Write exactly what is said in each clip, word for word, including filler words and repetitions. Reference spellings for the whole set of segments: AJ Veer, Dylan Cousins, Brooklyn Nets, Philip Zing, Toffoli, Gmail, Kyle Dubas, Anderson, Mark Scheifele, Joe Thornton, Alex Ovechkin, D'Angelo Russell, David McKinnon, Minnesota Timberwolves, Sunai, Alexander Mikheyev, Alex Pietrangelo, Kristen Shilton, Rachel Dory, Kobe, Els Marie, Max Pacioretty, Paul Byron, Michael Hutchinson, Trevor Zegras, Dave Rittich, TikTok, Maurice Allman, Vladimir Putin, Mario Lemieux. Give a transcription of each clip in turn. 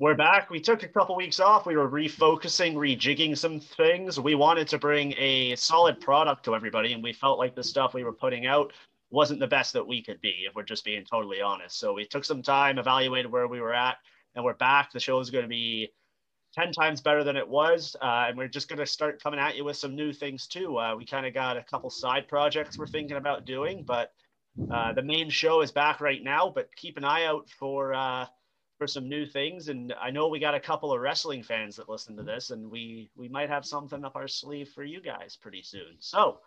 We're back. We took a couple weeks off. We were refocusing, rejigging some things. We wanted to bring a solid product to everybody, and we felt like the stuff we were putting out wasn't the best that we could be, if we're just being totally honest. So we took some time, evaluated where we were at, and we're back. The show is going to be ten times better than it was. Uh, and we're just going to start coming at you with some new things too. Uh, we kind of got a couple side projects we're thinking about doing, but uh, the main show is back right now, but keep an eye out for, uh, for some new things. And I know we got a couple of wrestling fans that listen to this, and we, we might have something up our sleeve for you guys pretty soon. So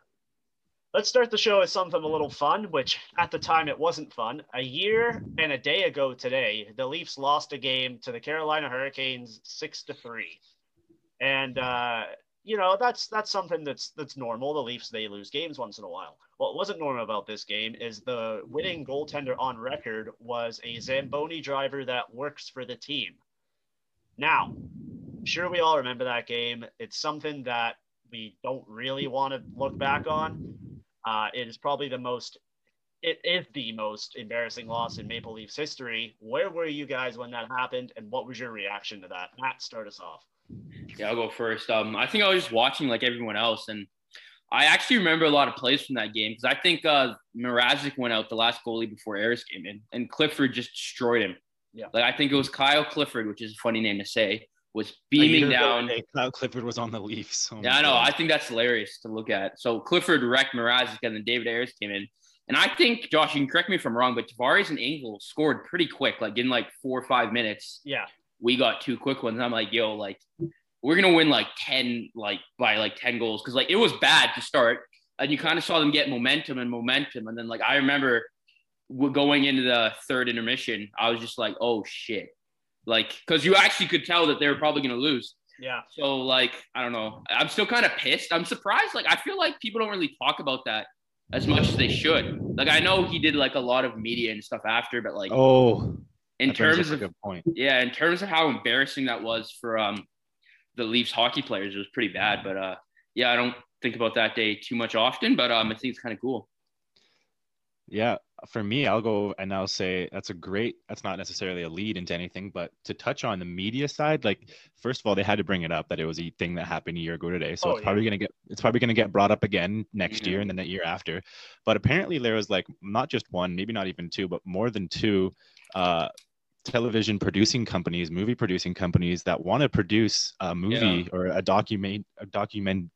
let's start the show with something a little fun, which at the time it wasn't fun. A year and a day ago today, the Leafs lost a game to the Carolina Hurricanes six to three. And, uh, you know, that's that's something that's that's normal. The Leafs, they lose games once in a while. What wasn't normal about this game is the winning goaltender on record was a Zamboni driver that works for the team. Now, I'm sure we all remember that game. It's something that we don't really want to look back on. Uh, it is probably the most, it is the most embarrassing loss in Maple Leafs history. Where were you guys when that happened, and what was your reaction to that? Matt, start us off. Yeah, I'll go first. Um, I think I was just watching like everyone else, and I actually remember a lot of plays from that game because I think uh, Mrázek went out, the last goalie before Ayres came in, and Clifford just destroyed him. Yeah, like I think it was Kyle Clifford, which is a funny name to say, was beaming down. Kyle Clifford was on the Leafs. So yeah, I know. I think that's hilarious to look at. So Clifford wrecked Mrázek, and then David Ayres came in. And I think, Josh, you can correct me if I'm wrong, but Tavares and Engel scored pretty quick, like in like four or five minutes. Yeah. We got two quick ones. I'm like, yo, like, we're going to win like ten, like by like ten goals. Because like it was bad to start. And you kind of saw them get momentum and momentum. And then like I remember going into the third intermission, I was just like, oh, shit. Like, because you actually could tell that they were probably going to lose. Yeah. So, like, I don't know. I'm still kind of pissed. I'm surprised. Like, I feel like people don't really talk about that as much as they should. Like, I know he did, like, a lot of media and stuff after, but, like. Oh. In terms of. Good point. Yeah, in terms of how embarrassing that was for um the Leafs hockey players, it was pretty bad. But, uh, yeah, I don't think about that day too much often, but um, I think it's kind of cool. Yeah. For me, I'll go and I'll say that's a great, that's not necessarily a lead into anything, but to touch on the media side, like, first of all, they had to bring it up that it was a thing that happened a year ago today. So oh, it's yeah. probably going to get, it's probably going to get brought up again next mm-hmm. year and then the year after. But apparently there was like, not just one, maybe not even two, but more than two uh, television producing companies, movie producing companies that want to produce a movie yeah. or a document, a document,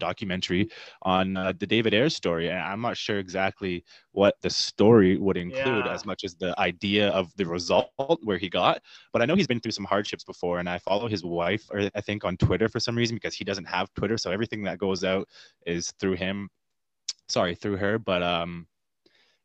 documentary on uh, the David Ayres story, and I'm not sure exactly what the story would include yeah. as much as the idea of the result where he got, but I know he's been through some hardships before, and I follow his wife, or I think on Twitter for some reason, because he doesn't have Twitter, so everything that goes out is through him, sorry, through her, but um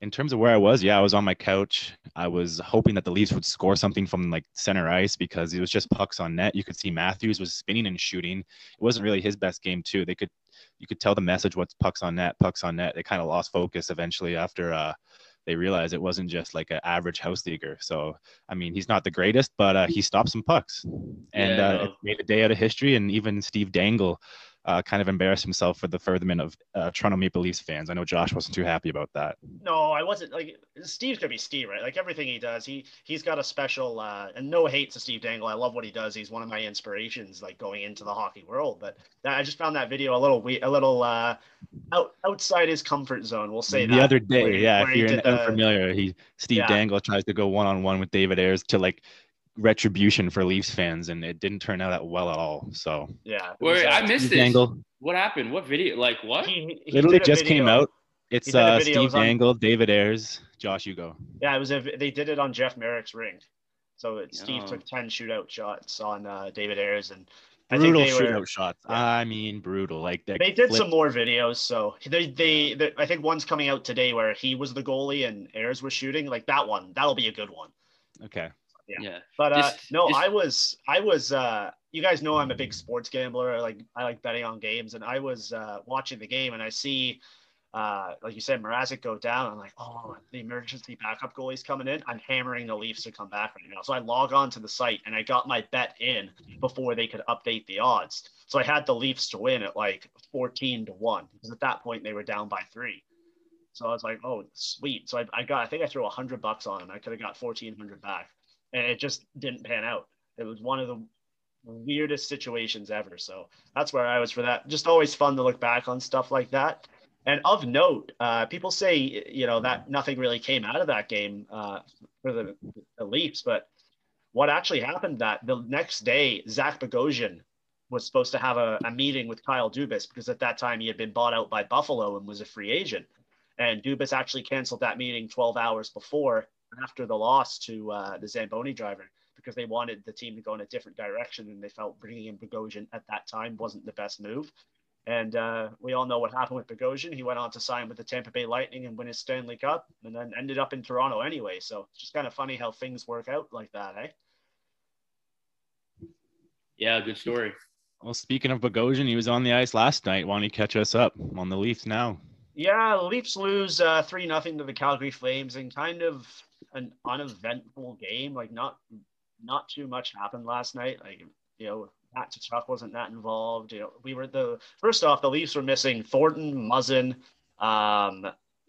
in terms of where I was, yeah, I was on my couch. I was hoping that the Leafs would score something from like center ice because it was just pucks on net. You could see Matthews was spinning and shooting. It wasn't really his best game too. They could, you could tell the message was pucks on net, pucks on net. They kind of lost focus eventually after uh, they realized it wasn't just like an average house leaguer. So, I mean, he's not the greatest, but uh, he stopped some pucks. And yeah. uh, it made a day out of history. And even Steve Dangle Uh, kind of embarrassed himself for the furtherment of uh, Toronto Maple Leafs fans. I know Josh wasn't too happy about that. No, I wasn't. Like, Steve's going to be Steve, right? Like, everything he does, he, he's got a special, uh, and no hate to Steve Dangle. I love what he does. He's one of my inspirations, like, going into the hockey world. But that, I just found that video a little we a little uh, out, outside his comfort zone, we'll say the that. The other day, where, yeah, where if you're unfamiliar, the, he Steve yeah. Dangle tries to go one-on-one with David Ayres to, like, retribution for Leafs fans, and it didn't turn out that well at all. So yeah, wait, I missed this. What happened? What video? Like what? He, he literally just video. came out. It's uh, Steve Dangle, on... David Ayres, Josh. You go. Yeah, it was. A, they did it on Jeff Merrick's rink. So it, Steve oh. took ten shootout shots on uh, David Ayres, and brutal I think they shootout were, shots. Yeah. I mean, brutal. Like they, they did flipped. some more videos. So they, they, they, I think one's coming out today where he was the goalie and Ayres was shooting. Like that one, that'll be a good one. Okay. Yeah. yeah, but uh, just, no, just... I was, I was, uh, you guys know I'm a big sports gambler. Like I like betting on games, and I was uh, watching the game, and I see, uh, like you said, Mrázek go down. I'm like, oh, the emergency backup goalie's coming in. I'm hammering the Leafs to come back right now. So I log on to the site, and I got my bet in before they could update the odds. So I had the Leafs to win at like fourteen to one because at that point they were down by three. So I was like, oh, sweet. So I, I got, I think I threw a hundred bucks on, and I could have got fourteen hundred back. And it just didn't pan out. It was one of the weirdest situations ever. So that's where I was for that. Just always fun to look back on stuff like that. And of note, uh, people say, you know, that nothing really came out of that game uh, for the, the Leafs. But what actually happened that the next day, Zach Bogosian was supposed to have a, a meeting with Kyle Dubas, because at that time he had been bought out by Buffalo and was a free agent. And Dubas actually canceled that meeting twelve hours before, after the loss to uh, the Zamboni driver, because they wanted the team to go in a different direction, and they felt bringing in Bogosian at that time wasn't the best move. And uh, we all know what happened with Bogosian. He went on to sign with the Tampa Bay Lightning and win his Stanley Cup, and then ended up in Toronto anyway. So it's just kind of funny how things work out like that, eh? Yeah, good story. Well, speaking of Bogosian, he was on the ice last night. Why don't you catch us up on the Leafs now? Yeah, the Leafs lose uh, three nothing to the Calgary Flames, and kind of an uneventful game. Like, not not too much happened last night. Like, you know, Matt Tuchuk wasn't that involved. You know, we were the first off, the Leafs were missing Thornton, Muzzin. Um,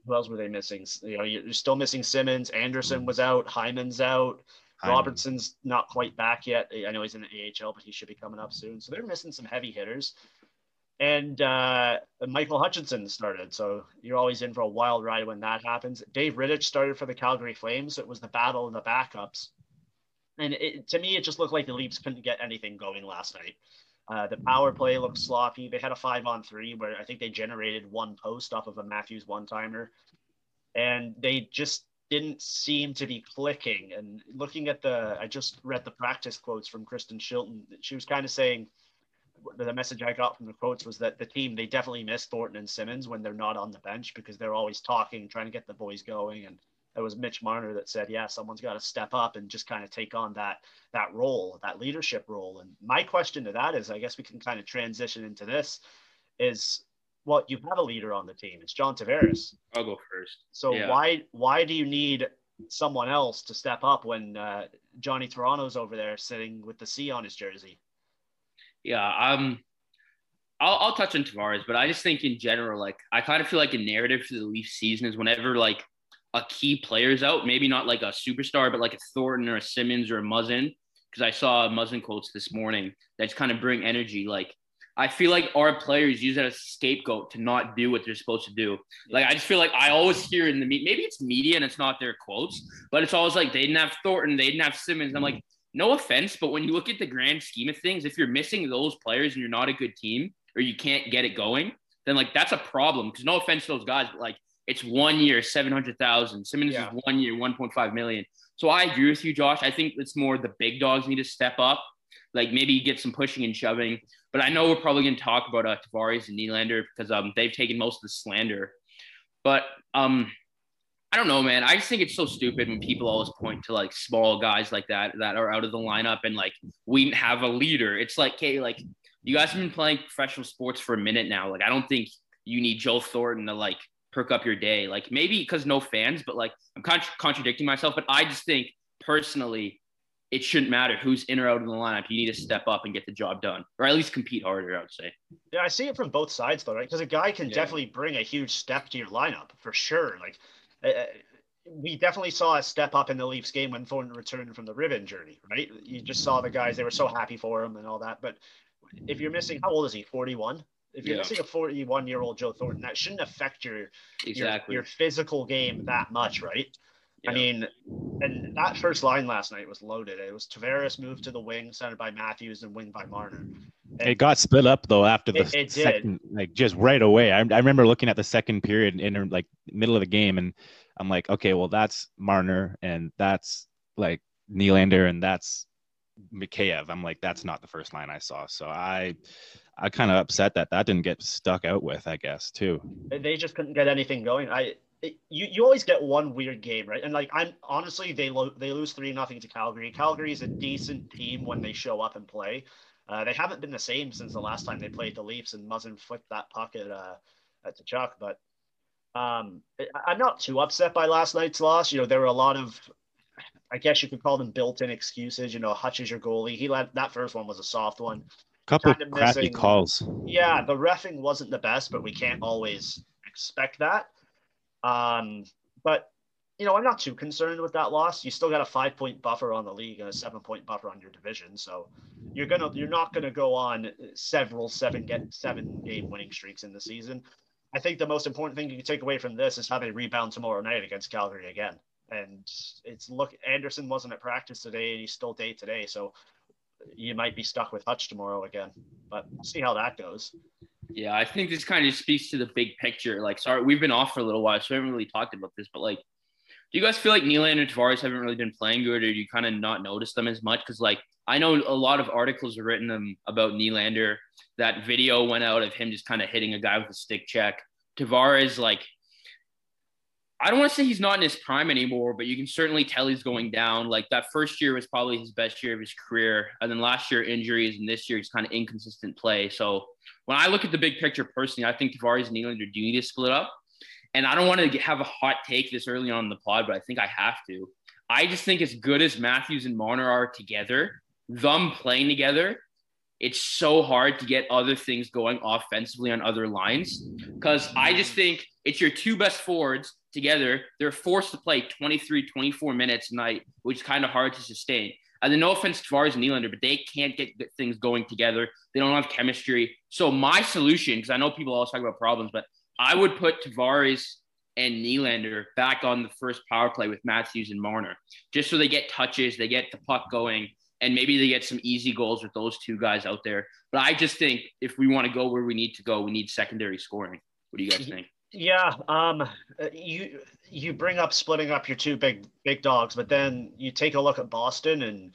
who else were they missing? You know, you're still missing Simmons. Anderson was out. Hyman's out. Hyman. Robertson's not quite back yet. I know he's in the A H L, but he should be coming up soon. So they're missing some heavy hitters. And uh, Michael Hutchinson started. So you're always in for a wild ride when that happens. Dave Rittich started for the Calgary Flames. So it was the battle of the backups. And it, to me, it just looked like the Leafs couldn't get anything going last night. Uh, the power play looked sloppy. They had a five on three where I think they generated one post off of a Matthews one-timer. And they just didn't seem to be clicking. And looking at the, I just read the practice quotes from Kristen Shilton. She was kind of saying, the message I got from the quotes was that the team, they definitely miss Thornton and Simmons when they're not on the bench, because they're always talking, trying to get the boys going. And it was Mitch Marner that said, yeah, someone's got to step up and just kind of take on that, that role, that leadership role. And my question to that is, I guess we can kind of transition into this is, well, you have a leader on the team. It's John Tavares. I'll go first. So yeah. why, why do you need someone else to step up when uh, Johnny Toronto's over there sitting with the C on his jersey? Yeah, um, I'll, I'll touch on Tavares, but I just think in general, like, I kind of feel like a narrative for the Leafs season is whenever, like, a key player's out, maybe not, like, a superstar, but, like, a Thornton or a Simmons or a Muzzin, because I saw Muzzin quotes this morning that's kind of bring energy. Like, I feel like our players use that as a scapegoat to not do what they're supposed to do. Like, I just feel like I always hear in the media, maybe it's media and it's not their quotes, but it's always like, they didn't have Thornton, they didn't have Simmons. I'm like, no offense, but when you look at the grand scheme of things, if you're missing those players and you're not a good team or you can't get it going, then, like, that's a problem. Because no offense to those guys, but, like, it's one year, seven hundred thousand. Simmons yeah. is one year, one point five million. So I agree with you, Josh. I think it's more the big dogs need to step up. Like, maybe you get some pushing and shoving. But I know we're probably going to talk about uh, Tavares and Nylander because um, they've taken most of the slander. But um. I don't know, man. I just think it's so stupid when people always point to, like, small guys like that that are out of the lineup and, like, we didn't have a leader. It's like, hey, like, you guys have been playing professional sports for a minute now. Like, I don't think you need Joe Thornton to, like, perk up your day. Like, maybe because no fans, but, like, I'm con- contradicting myself. But I just think, personally, it shouldn't matter who's in or out of the lineup. You need to step up and get the job done, or at least compete harder, I would say. Yeah, I see it from both sides, though, right? Because a guy can yeah. definitely bring a huge step to your lineup, for sure. Like, Uh, we definitely saw a step up in the Leafs game when Thornton returned from the rib injury, right? You just saw the guys, they were so happy for him and all that. But if you're missing, how old is he? forty-one? If you're yeah. missing a forty-one-year-old Joe Thornton, that shouldn't affect your, exactly. your, your physical game that much, right? Yeah. I mean, and that first line last night was loaded. It was Tavares moved to the wing, centered by Matthews, and winged by Marner. And it got split up, though, after the it, it second, did. Like, just right away. I, I remember looking at the second period in, like, middle of the game, and I'm like, okay, well, that's Marner, and that's, like, Nylander, and that's Mikheyev. I'm like, that's not the first line I saw. So I I kind of upset that that didn't get stuck out with, I guess, too. They just couldn't get anything going. I... You, you always get one weird game, right? And, like, I'm honestly, they lo- they lose three nothing to Calgary. Calgary is a decent team when they show up and play. Uh, they haven't been the same since the last time they played the Leafs, and Muzzin flicked that puck at, uh, at the Chuck. But um, I'm not too upset by last night's loss. You know, there were a lot of, I guess you could call them built-in excuses. You know, Hutch is your goalie. He let, that first one was a soft one. A couple kind of crappy missing calls. Yeah, the reffing wasn't the best, but we can't always expect that. Um, but you know, I'm not too concerned with that loss. You still got a five point buffer on the league and a seven point buffer on your division. So you're going to, you're not going to go on several seven get seven game winning streaks in the season. I think the most important thing you can take away from this is how they rebound tomorrow night against Calgary again. And it's look, Anderson wasn't at practice today and he's still day today. So you might be stuck with Hutch tomorrow again, but we'll see how that goes. Yeah. I think this kind of speaks to the big picture. Like, sorry, we've been off for a little while, so we haven't really talked about this, but like, do you guys feel like Nylander and Tavares haven't really been playing good, or do you kind of not notice them as much? Cause like, I know a lot of articles are written them about Nylander. That video went out of him just kind of hitting a guy with a stick check. Tavares, like, I don't want to say he's not in his prime anymore, but you can certainly tell he's going down. Like, that first year was probably his best year of his career. And then last year, injuries, and this year, he's kind of inconsistent play. So when I look at the big picture personally, I think Tavares and Nylander do need to split up. And I don't want to have a hot take this early on in the pod, but I think I have to. I just think as good as Matthews and Marner are together, them playing together, it's so hard to get other things going offensively on other lines. Because I just think it's your two best forwards together. They're forced to play twenty-three, twenty-four minutes a night, which is kind of hard to sustain. And then no offense to Tavares and Nylander, but they can't get things going together. They don't have chemistry. So my solution, because I know people always talk about problems, but I would put Tavares and Nylander back on the first power play with Matthews and Marner, just so they get touches, they get the puck going, and maybe they get some easy goals with those two guys out there. But I just think if we want to go where we need to go, we need secondary scoring. What do you guys think? Yeah, um, you you bring up splitting up your two big big dogs, but then you take a look at Boston, and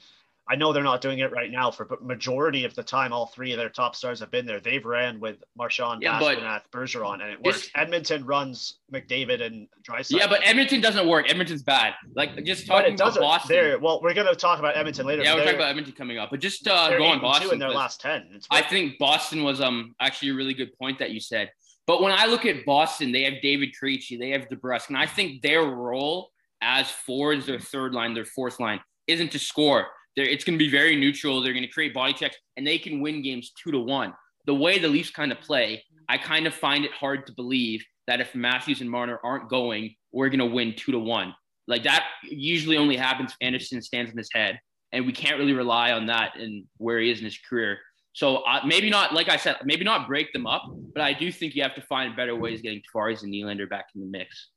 I know they're not doing it right now. For but majority of the time, all three of their top stars have been there. They've ran with Marchand, yeah, Pasternak, Bergeron, and it works. Edmonton runs McDavid and Draisaitl. Yeah, but Edmonton doesn't work. Edmonton's bad. Like, just talking about Boston. Well, we're going to talk about Edmonton later. Yeah, we're talking about Edmonton coming up. But just uh, go on Boston. In their last ten. I think Boston was um actually a really good point that you said. But when I look at Boston, they have David Krejci, they have DeBrusque, and I think their role as forwards, their third line, their fourth line, isn't to score. They're, it's going to be very neutral. They're going to create body checks, and they can win games two to one. The way the Leafs kind of play, I kind of find it hard to believe that if Matthews and Marner aren't going, we're going to win two to one. Like, that usually only happens if Anderson stands in his head, and we can't really rely on that and where he is in his career. So uh, maybe not, like I said, maybe not break them up, but I do think you have to find better ways getting Tavares and Nylander back in the mix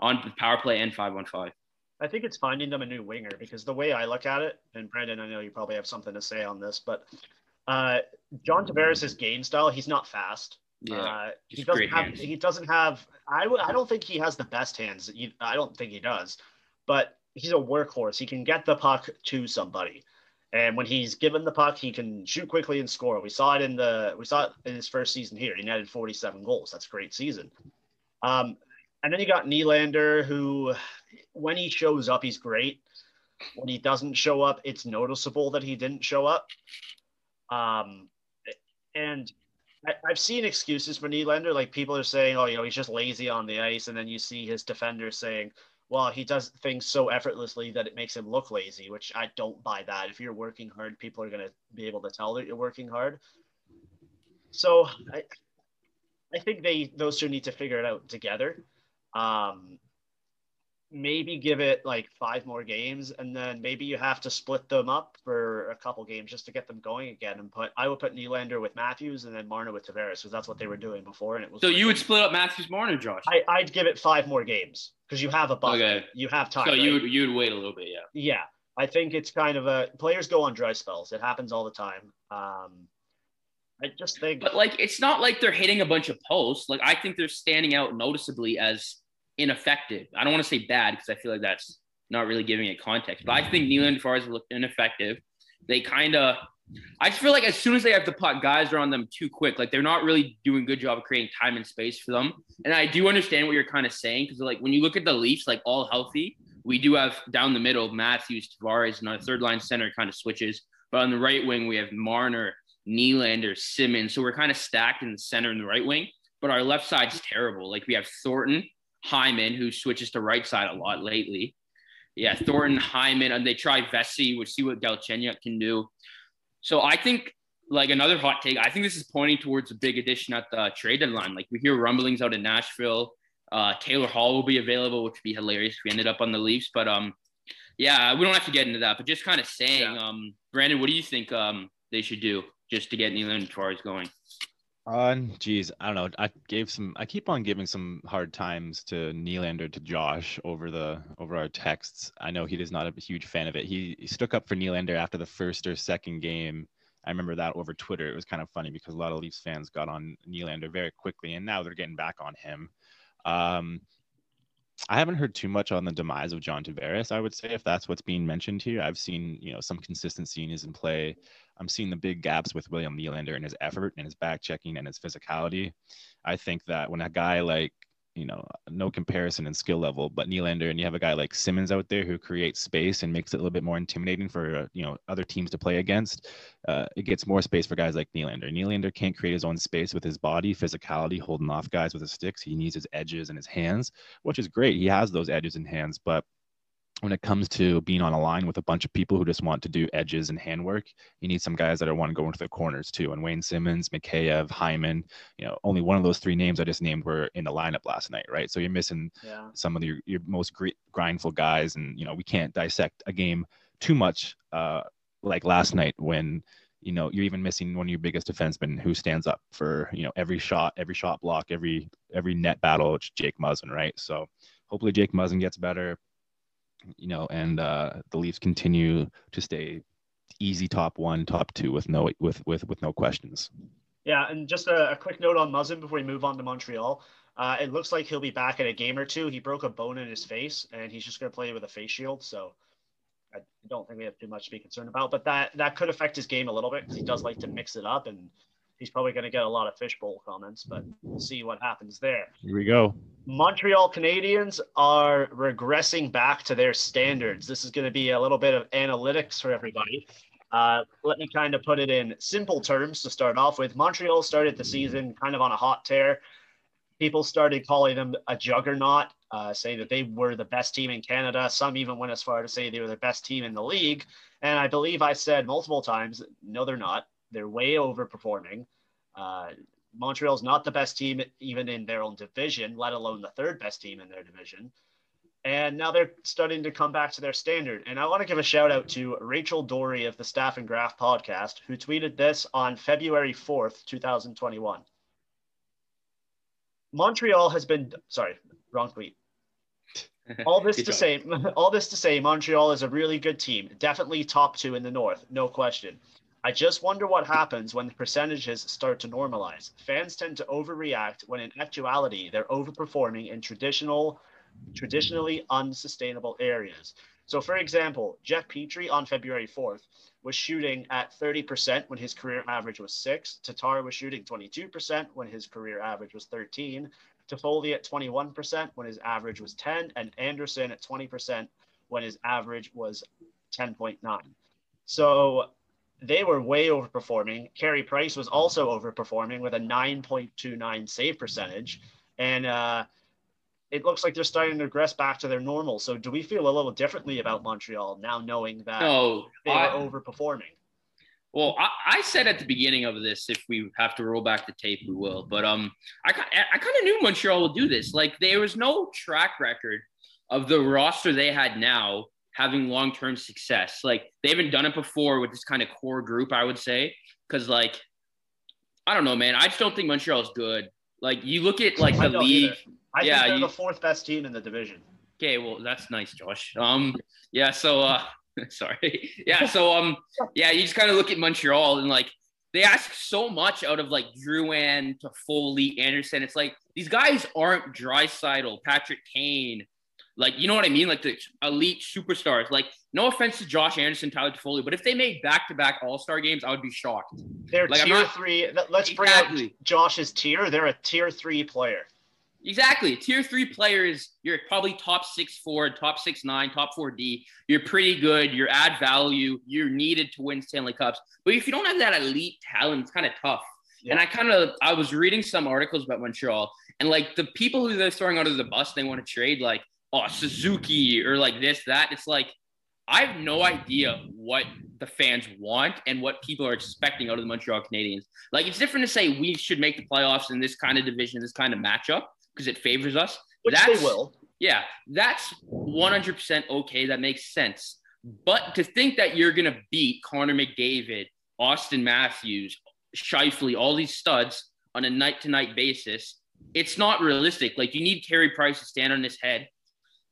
on the power play and five on five. I think it's finding them a new winger, because the way I look at it, and Brandon, I know you probably have something to say on this, but uh, John Tavares' game style, he's not fast. Yeah, uh, he doesn't have, hands. he doesn't have, I, w- I don't think he has the best hands. You, I don't think he does, but he's a workhorse. He can get the puck to somebody. And when he's given the puck, he can shoot quickly and score. We saw it in the, we saw it in his first season here. He netted forty-seven goals. That's a great season. Um, And then you got Nylander, who, when he shows up, he's great. When he doesn't show up, it's noticeable that he didn't show up. Um, and I, I've seen excuses for Nylander. Like, people are saying, oh, you know, he's just lazy on the ice. And then you see his defenders saying, well, he does things so effortlessly that it makes him look lazy, which I don't buy that. If you're working hard, people are going to be able to tell that you're working hard. So I, I think they those two need to figure it out together. Um, maybe give it like five more games, and then maybe you have to split them up for a couple games just to get them going again. And put I would put Nylander with Matthews and then Marner with Tavares, because that's what they were doing before. And it was so you would split up Matthews, Marner, Josh. I, I'd give it five more games because you have a buffer, okay. You have time. So right? you would you would wait a little bit, yeah. Yeah, I think it's kind of a players go on dry spells. It happens all the time. Um, I just think, but like it's not like they're hitting a bunch of posts. Like I think they're standing out noticeably as ineffective. I don't want to say bad because I feel like that's not really giving it context, but I think Nylander Tavares looked ineffective. They kind of, I just feel like as soon as they have the puck, guys are on them too quick. Like they're not really doing a good job of creating time and space for them. And I do understand what you're kind of saying, because like when you look at the Leafs, like all healthy, we do have down the middle Matthews, Tavares, and our third line center kind of switches. But on the right wing, we have Marner, Nylander, Simmons. So we're kind of stacked in the center and the right wing, but our left side's terrible. Like we have Thornton, Hyman, who switches to right side a lot lately. Yeah, Thornton, Hyman, and they try Vesey. We'll see what Galchenyuk can do. So I think, like, another hot take, I think this is pointing towards a big addition at the trade deadline. Like, we hear rumblings out in Nashville. Uh, Taylor Hall will be available, which would be hilarious. We ended up on the Leafs, but um, yeah, we don't have to get into that. But just kind of saying, yeah. um, Brandon, what do you think um they should do just to get Nylander Torres going? Uh, geez, I don't know. I gave some. I keep on giving some hard times to Nylander to Josh over the over our texts. I know he is not a huge fan of it. He, he stuck up for Nylander after the first or second game. I remember that over Twitter. It was kind of funny because a lot of Leafs fans got on Nylander very quickly, and now they're getting back on him. Um, I haven't heard too much on the demise of John Tavares, I would say, if that's what's being mentioned here. I've seen, you know, some consistency in his play. I'm seeing the big gaps with William Nylander in his effort and his back checking and his physicality. I think that when a guy like, you know, no comparison in skill level, but Nylander, and you have a guy like Simmons out there who creates space and makes it a little bit more intimidating for, uh, you know, other teams to play against. Uh, it gets more space for guys like Nylander. Nylander can't create his own space with his body, physicality, holding off guys with his sticks. He needs his edges and his hands, which is great. He has those edges and hands, but when it comes to being on a line with a bunch of people who just want to do edges and handwork, you need some guys that are want to go into the corners too. And Wayne Simmons, Mikheyev, Hyman, you know, only one of those three names I just named were in the lineup last night, right? So you're missing yeah. some of the, your most grindful guys. And, you know, we can't dissect a game too much uh, like last night when, you know, you're even missing one of your biggest defensemen who stands up for, you know, every shot, every shot block, every, every net battle, which is Jake Muzzin, right? So hopefully Jake Muzzin gets better. You know, and uh, the Leafs continue to stay easy top one, top two with no with with with no questions. Yeah, and just a, a quick note on Muzzin before we move on to Montreal. Uh, it looks like he'll be back in a game or two. He broke a bone in his face, and he's just going to play with a face shield. So I don't think we have too much to be concerned about. But that that could affect his game a little bit because he does like to mix it up, and he's probably going to get a lot of fishbowl comments. But we'll see what happens there. Here we go. Montreal Canadiens are regressing back to their standards. This is going to be a little bit of analytics for everybody. Uh, let me kind of put it in simple terms to start off with. Montreal started the season kind of on a hot tear. People started calling them a juggernaut, uh, saying that they were the best team in Canada. Some even went as far to say they were the best team in the league. And I believe I said multiple times, no, they're not. They're way overperforming. Uh, Montreal's not the best team even in their own division, let alone the third best team in their division. And now they're starting to come back to their standard. And I want to give a shout out to Rachel Dory of the Staff and Graph podcast, who tweeted this on February fourth, twenty twenty-one. Montreal has been, sorry, wrong tweet. All this to say, all this to say, Montreal is a really good team. Definitely top two in the North. No question. I just wonder what happens when the percentages start to normalize. Fans tend to overreact when in actuality they're overperforming in traditional, traditionally unsustainable areas. So for example, Jeff Petrie on February fourth was shooting at thirty percent when his career average was six. Tatar was shooting twenty-two percent when his career average was thirteen. Toffoli at twenty-one percent when his average was ten. And Anderson at twenty percent when his average was ten point nine. So they were way overperforming. Carey Price was also overperforming with a nine point two nine save percentage. And uh, it looks like they're starting to regress back to their normal. So do we feel a little differently about Montreal now knowing that no, they were I, overperforming? Well, I, I said at the beginning of this, if we have to roll back the tape, we will. But um, I, I kind of knew Montreal would do this. Like, there was no track record of the roster they had now having long-term success. Like, they haven't done it before with this kind of core group, I would say. Because, like, I don't know, man. I just don't think Montreal's good. Like, you look at, like, the I league. Either. I yeah, think they're you, the fourth best team in the division. Okay, well, that's nice, Josh. Um, yeah, so, uh, sorry. Yeah, so, um, yeah, you just kind of look at Montreal and, like, they ask so much out of, like, Drouin to Foley, Anderson. It's like, these guys aren't Draisaitl, Patrick Kane, like, you know what I mean? Like, the elite superstars. Like, no offense to Josh Anderson, Tyler Toffoli, but if they made back-to-back All-Star games, I would be shocked. They're like, tier not... three. Let's exactly. bring up Josh's tier. They're a tier three player. Exactly. Tier three player is you're probably top six forward, top six nine, top four D. You're pretty good. You add value. You're needed to win Stanley Cups. But if you don't have that elite talent, it's kind of tough. Yeah. And I kind of – I was reading some articles about Montreal, and, like, the people who they're throwing under the bus, they want to trade, like, oh, Suzuki or like this, that. It's like, I have no idea what the fans want and what people are expecting out of the Montreal Canadiens. Like, it's different to say we should make the playoffs in this kind of division, this kind of matchup, because it favors us. which that's, they will. Yeah, that's one hundred percent okay. That makes sense. But to think that you're going to beat Connor McDavid, Auston Matthews, Scheifele, all these studs on a night-to-night basis, it's not realistic. Like, you need Carey Price to stand on his head.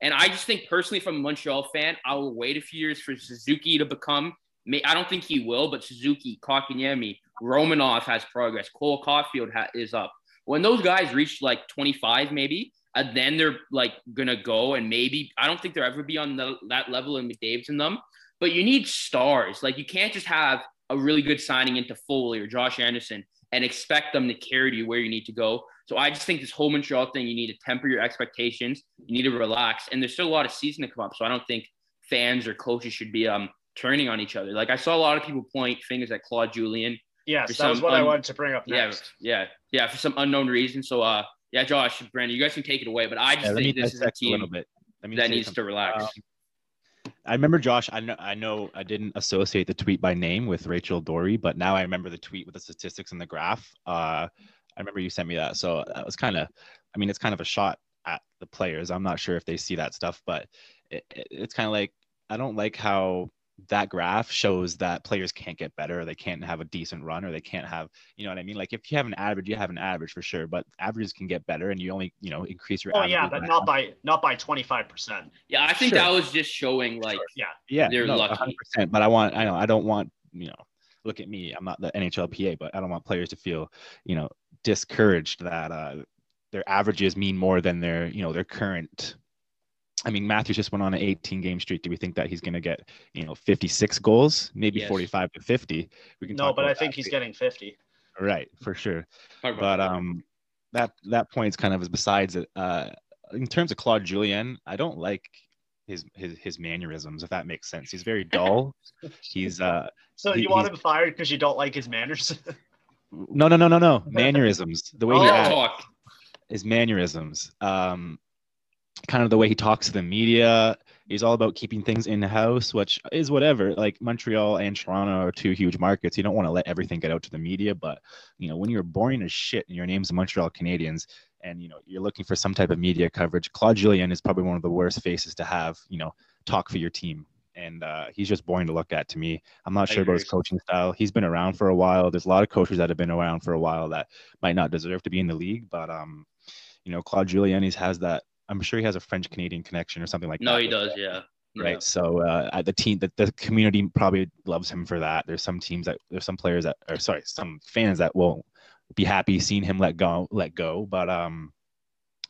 And I just think personally, from a Montreal fan, I will wait a few years for Suzuki to become – I don't think he will, but Suzuki, Kotkaniemi, Romanov has progress. Cole Caulfield ha- is up. When those guys reach, like, twenty-five maybe, and then they're, like, going to go and maybe – I don't think they'll ever be on the, that level in McDavid's and them. But you need stars. Like, you can't just have a really good signing into Foley or Josh Anderson and expect them to carry you where you need to go. So I just think this whole Montreal thing, you need to temper your expectations. You need to relax. And there's still a lot of season to come up. So I don't think fans or coaches should be um turning on each other. Like, I saw a lot of people point fingers at Claude Julien. Yes, that was what un- I wanted to bring up next. Yeah, yeah, yeah, for some unknown reason. So, uh, yeah, Josh, Brandon, you guys can take it away. But I just yeah, think this is a team a bit. that needs something. to relax. Um, I remember, Josh, I know, I know I didn't associate the tweet by name with Rachel Dory, but now I remember the tweet with the statistics and the graph. Uh, I remember you sent me that. So that was kind of, I mean, it's kind of a shot at the players. I'm not sure if they see that stuff, but it, it, it's kind of like, I don't like how that graph shows that players can't get better, or they can't have a decent run, or they can't have, you know what I mean? Like, if you have an average, you have an average for sure, but averages can get better, and you only, you know, increase your. Oh yeah, but not by not by twenty-five percent. Yeah, I think sure. that was just showing like sure. yeah yeah they're no, lucky. one hundred percent, but I want I know I don't want you know look at me, I'm not the N H L P A, but I don't want players to feel you know discouraged that uh, their averages mean more than their you know their current. I mean, Matthews just went on an eighteen-game streak. Do we think that he's going to get, you know, fifty-six goals, maybe yes. forty-five to fifty? We can. No, but I think he's game. getting fifty. Right, for sure. But um, that that point's kind of besides it. Uh, in terms of Claude Julien, I don't like his his his mannerisms, if that makes sense. He's very dull. He's uh. So he, you want him fired because you don't like his manners? no, no, no, no, no. Mannerisms, the way oh, he acts, his mannerisms. Um. Kind of the way he talks to the media. He's all about keeping things in house, which is whatever. Like, Montreal and Toronto are two huge markets. You don't want to let everything get out to the media, but you know, when you're boring as shit and your name's the Montreal Canadiens, and you know you're looking for some type of media coverage, Claude Julien is probably one of the worst faces to have. You know, talk for your team, and uh, he's just boring to look at. To me, I'm not I sure agree. about his coaching style. He's been around for a while. There's a lot of coaches that have been around for a while that might not deserve to be in the league, but um, you know, Claude Julien has that. I'm sure he has a French Canadian connection or something like no, that. No, he does. Yeah. Right. Yeah. So uh, the team that the community probably loves him for that. There's some teams that there's some players that or sorry, some fans that won't be happy seeing him let go, let go. But um,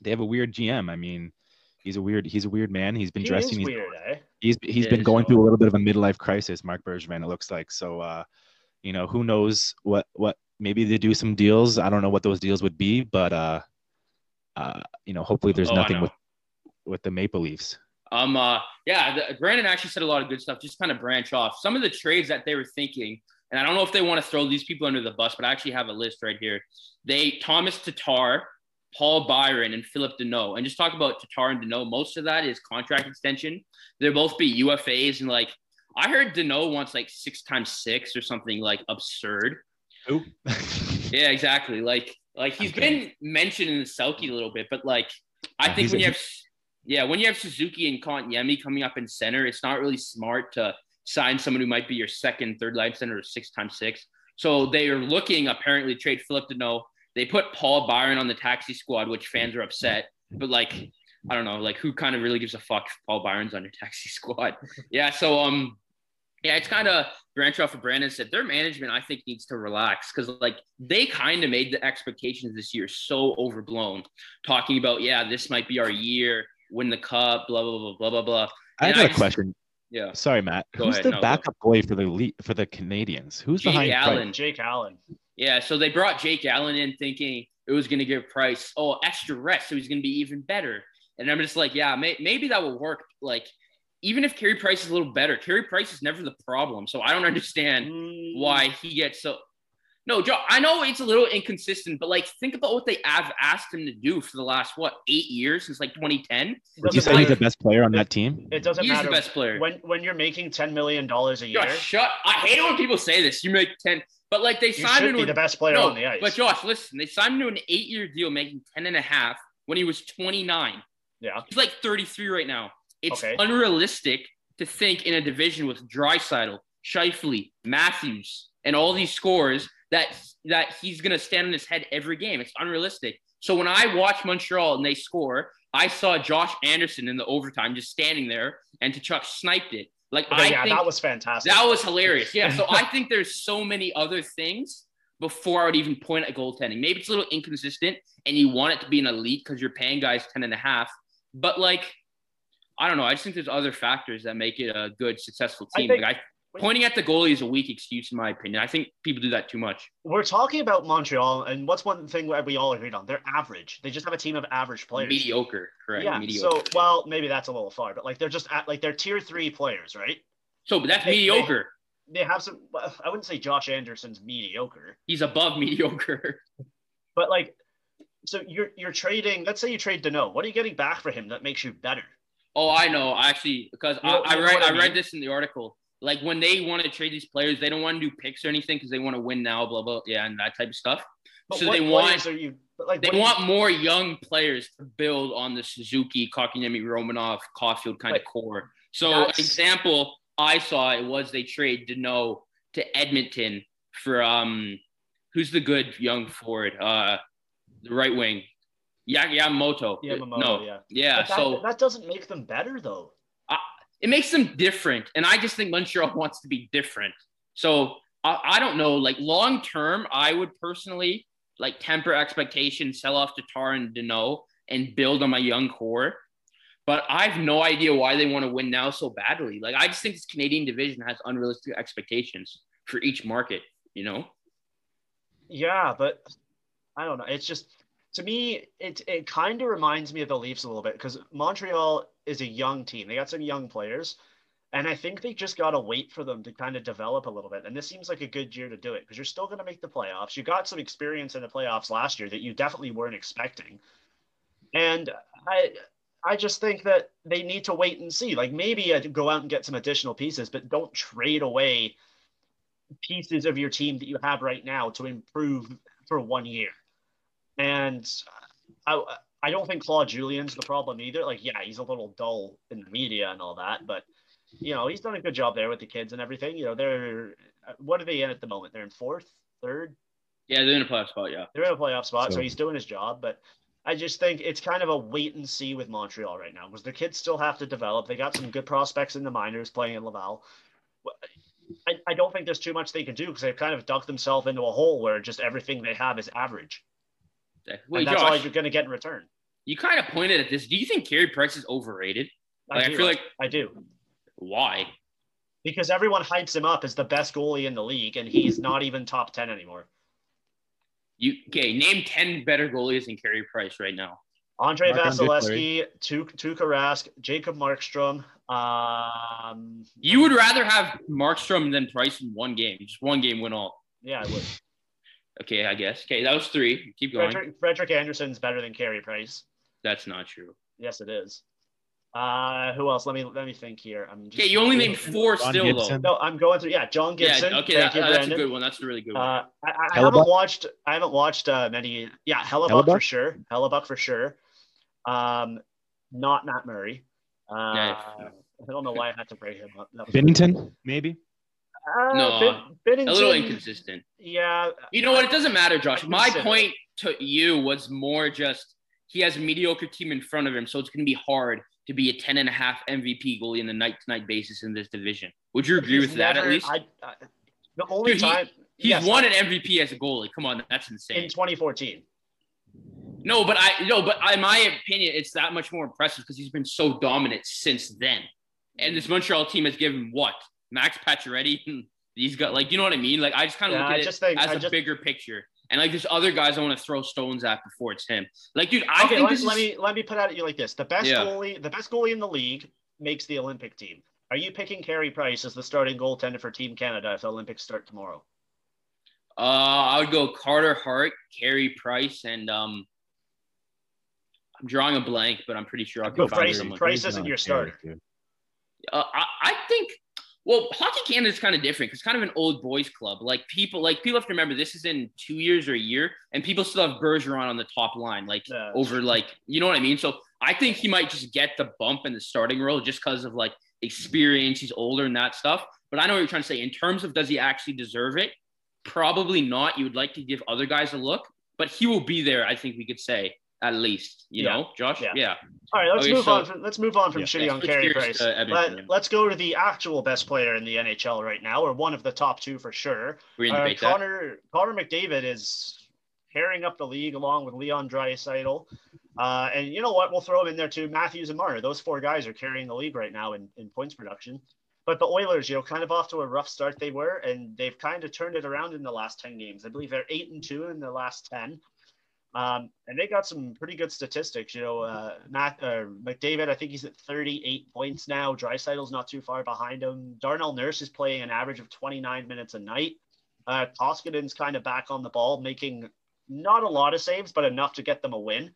they have a weird G M. I mean, he's a weird, he's a weird man. He's been he dressing. He's, weird, eh? he's, he's yeah, been going so. through a little bit of a midlife crisis, Marc Bergevin, it looks like. So, uh, you know, who knows what, what, maybe they do some deals. I don't know what those deals would be, but uh, Uh, you know, hopefully there's oh, nothing with with the Maple Leafs. Um, uh, yeah, the, Brandon actually said a lot of good stuff. Just kind of branch off some of the trades that they were thinking, and I don't know if they want to throw these people under the bus, but I actually have a list right here. They Thomas Tatar, Paul Byron, and Philip Deneau, and just talk about Tatar and Deneau. Most of that is contract extension. They'll both be U F As, and like I heard, Deneau wants like six times six or something like absurd. Who? Yeah, exactly. Like. Like he's okay. been mentioned in the Selke a little bit, but like I yeah, think when you have, yeah, when you have Suzuki and Kotkaniemi coming up in center, it's not really smart to sign someone who might be your second, third line center or six times six. So they are looking apparently trade Philip Deneau. They put Paul Byron on the taxi squad, which fans are upset. But like I don't know, like who kind of really gives a fuck if Paul Byron's on your taxi squad? Yeah. So um. Yeah, it's kind of branch off of Brandon said their management, I think, needs to relax because, like, they kind of made the expectations this year so overblown, talking about, yeah, this might be our year, win the cup, blah, blah, blah, blah, blah, blah. I and got I a just, question. Yeah. Sorry, Matt. Go Who's ahead, the no, backup boy for the Le- for the Canadians? Who's Jake behind Allen. Price? Jake Allen. Yeah, so they brought Jake Allen in thinking it was going to give Price, oh, extra rest, so he's going to be even better. And I'm just like, yeah, may- maybe that will work, like, even if Carey Price is a little better, Carey Price is never the problem. So I don't understand why he gets so – no, Joe, I know it's a little inconsistent, but, like, think about what they have asked him to do for the last, what, eight years since, like, twenty ten? Would you say he's the best player on that team? It doesn't matter. He's the best player. When, when you're making ten million dollars a year. Josh, shut – I hate it when people say this. You make ten – but, like, they signed him to – you should be the best player on the ice. But, Josh, listen, they signed him to an eight-year deal making ten and a half when he was twenty-nine. Yeah. He's like thirty-three right now. It's okay. unrealistic to think in a division with Draisaitl, Scheifele, Matthews, and all these scores that that he's going to stand on his head every game. It's unrealistic. So when I watch Montreal and they score, I saw Josh Anderson in the overtime just standing there, and Tkachuk sniped it. Like okay, I yeah, think that was fantastic. That was hilarious. Yeah, so I think there's so many other things before I would even point at goaltending. Maybe it's a little inconsistent, and you want it to be an elite because you're paying guys ten and a half. But like, I don't know. I just think there's other factors that make it a good, successful team. I think, like I, pointing at the goalie is a weak excuse, in my opinion. I think people do that too much. We're talking about Montreal, and what's one thing we all agreed on? They're average. They just have a team of average players. Mediocre, correct? Yeah. Mediocre. So, well, maybe that's a little far, but like they're just at, like they're tier three players, right? So, but that's they, mediocre. They, They have some, I wouldn't say Josh Anderson's mediocre. He's above mediocre. But like, so you're you're trading, let's say you trade Dano. What are you getting back for him that makes you better? Oh, I know. Actually, because you know, I, I read I, I read this in the article. Like when they want to trade these players, they don't want to do picks or anything because they want to win now, blah, blah, yeah, and that type of stuff. But so they want are you, like, they want you, more young players to build on the Suzuki, Kotkaniemi, Romanov, Caulfield kind like, of core. So an example I saw it was they trade Dano to Edmonton for um who's the good young forward uh the right wing yeah Yamamoto yeah no yeah, yeah that, so that doesn't make them better though. I, it makes them different, and I just think Montreal wants to be different. So I, I don't know, like long term I would personally like temper expectations, sell off Tatar and Dano and build on my young core. But I have no idea why they want to win now so badly. Like, I just think this Canadian division has unrealistic expectations for each market, you know? Yeah, but I don't know. It's just, to me, it, it kind of reminds me of the Leafs a little bit because Montreal is a young team. They got some young players, and I think they just got to wait for them to kind of develop a little bit. And this seems like a good year to do it because you're still going to make the playoffs. You got some experience in the playoffs last year that you definitely weren't expecting. And I... I just think that they need to wait and see. Like maybe I'd go out and get some additional pieces, but don't trade away pieces of your team that you have right now to improve for one year. And I, I don't think Claude Julien's the problem either. Like, yeah, he's a little dull in the media and all that, but you know, he's done a good job there with the kids and everything. You know, they're, what are they in at the moment? They're in fourth, third. Yeah. They're in a playoff spot. Yeah. They're in a playoff spot. So, so he's doing his job, but I just think it's kind of a wait and see with Montreal right now because the kids still have to develop. They got some good prospects in the minors playing in Laval. I, I don't think there's too much they can do because they've kind of dug themselves into a hole where just everything they have is average. Well, and that's Josh, all you're going to get in return. You kind of pointed at this. Do you think Carey Price is overrated? Like, I, do, I feel like I do. Why? Because everyone hypes him up as the best goalie in the league, and he's not even top ten anymore. You, okay, name ten better goalies than Carey Price right now. Andre Vasilevsky, Tuukka Rask, Jacob Markstrom. Um, you would rather have Markstrom than Price in one game. Just one game win all. Yeah, I would. Okay, I guess. Okay, that was three. Keep going. Frederick, Frederick Anderson's better than Carey Price. That's not true. Yes, it is. Uh, who else? Let me let me think here. I'm just okay, you only named four John still, Gibson. though. No, I'm going through. Yeah, John Gibson. Yeah, okay, that, you, uh, that's a good one. That's a really good one. Uh, I, I haven't watched. I haven't watched uh, many. Yeah, Hellebuck, Hellebuck for sure. Hellebuck for sure. Um, not Matt Murray. Uh, nice. I don't know why I had to break him up. Binnington, maybe. Uh, no, Binnington, a little inconsistent. Yeah. You know what? It doesn't matter, Josh. My point to you was more just he has a mediocre team in front of him, so it's going to be hard to be a ten and a half M V P goalie in the night-to-night basis in this division. Would you agree he's with never, that at least? I, I, the only Dude, time he, he's yes, won an M V P as a goalie. Come on, that's insane. In twenty fourteen. No, but I no, but I, in my opinion, it's that much more impressive because he's been so dominant since then. And this Montreal team has given what Max Pacioretty. He's got like you know what I mean. Like I just kind of yeah, look at it think, as I a just, bigger picture. And like there's other guys I want to throw stones at before it's him. Like, dude, I okay, think let, this is... let me let me put at you like this: the best yeah. goalie, the best goalie in the league makes the Olympic team. Are you picking Carey Price as the starting goaltender for Team Canada if the Olympics start tomorrow? Uh, I would go Carter Hart, Carey Price, and um, I'm drawing a blank, but I'm pretty sure I can find someone. Price isn't your starter. Uh, I, I think. Well, Hockey Canada is kind of different. It's kind of an old boys club. Like people, like people have to remember this is in two years or a year, and people still have Bergeron on the top line, like yeah. over, like you know what I mean. So I think he might just get the bump in the starting role just because of like experience. He's older and that stuff. But I know what you're trying to say. In terms of does he actually deserve it? Probably not. You would like to give other guys a look, but he will be there. I think we could say at least, you yeah. know, Josh. Yeah. yeah. All right. Let's okay, move so, on. From, let's move on from yeah, shitty on Carey Price. Let, let's go to the actual best player in the N H L right now, or one of the top two for sure. We uh, debate Connor, that. Connor McDavid is tearing up the league along with Leon Draisaitl. Uh, and you know what? We'll throw him in there too. Matthews and Marner. Those four guys are carrying the league right now in, in points production. But the Oilers, you know, kind of off to a rough start they were, and they've kind of turned it around in the last ten games. I believe they're eight and two in the last ten. Um, and they got some pretty good statistics. You know, uh, Matt, uh, McDavid, I think he's at thirty-eight points now. Draisaitl's not too far behind him. Darnell Nurse is playing an average of twenty-nine minutes a night. Uh, Koskinen's kind of back on the ball, making not a lot of saves, but enough to get them a win.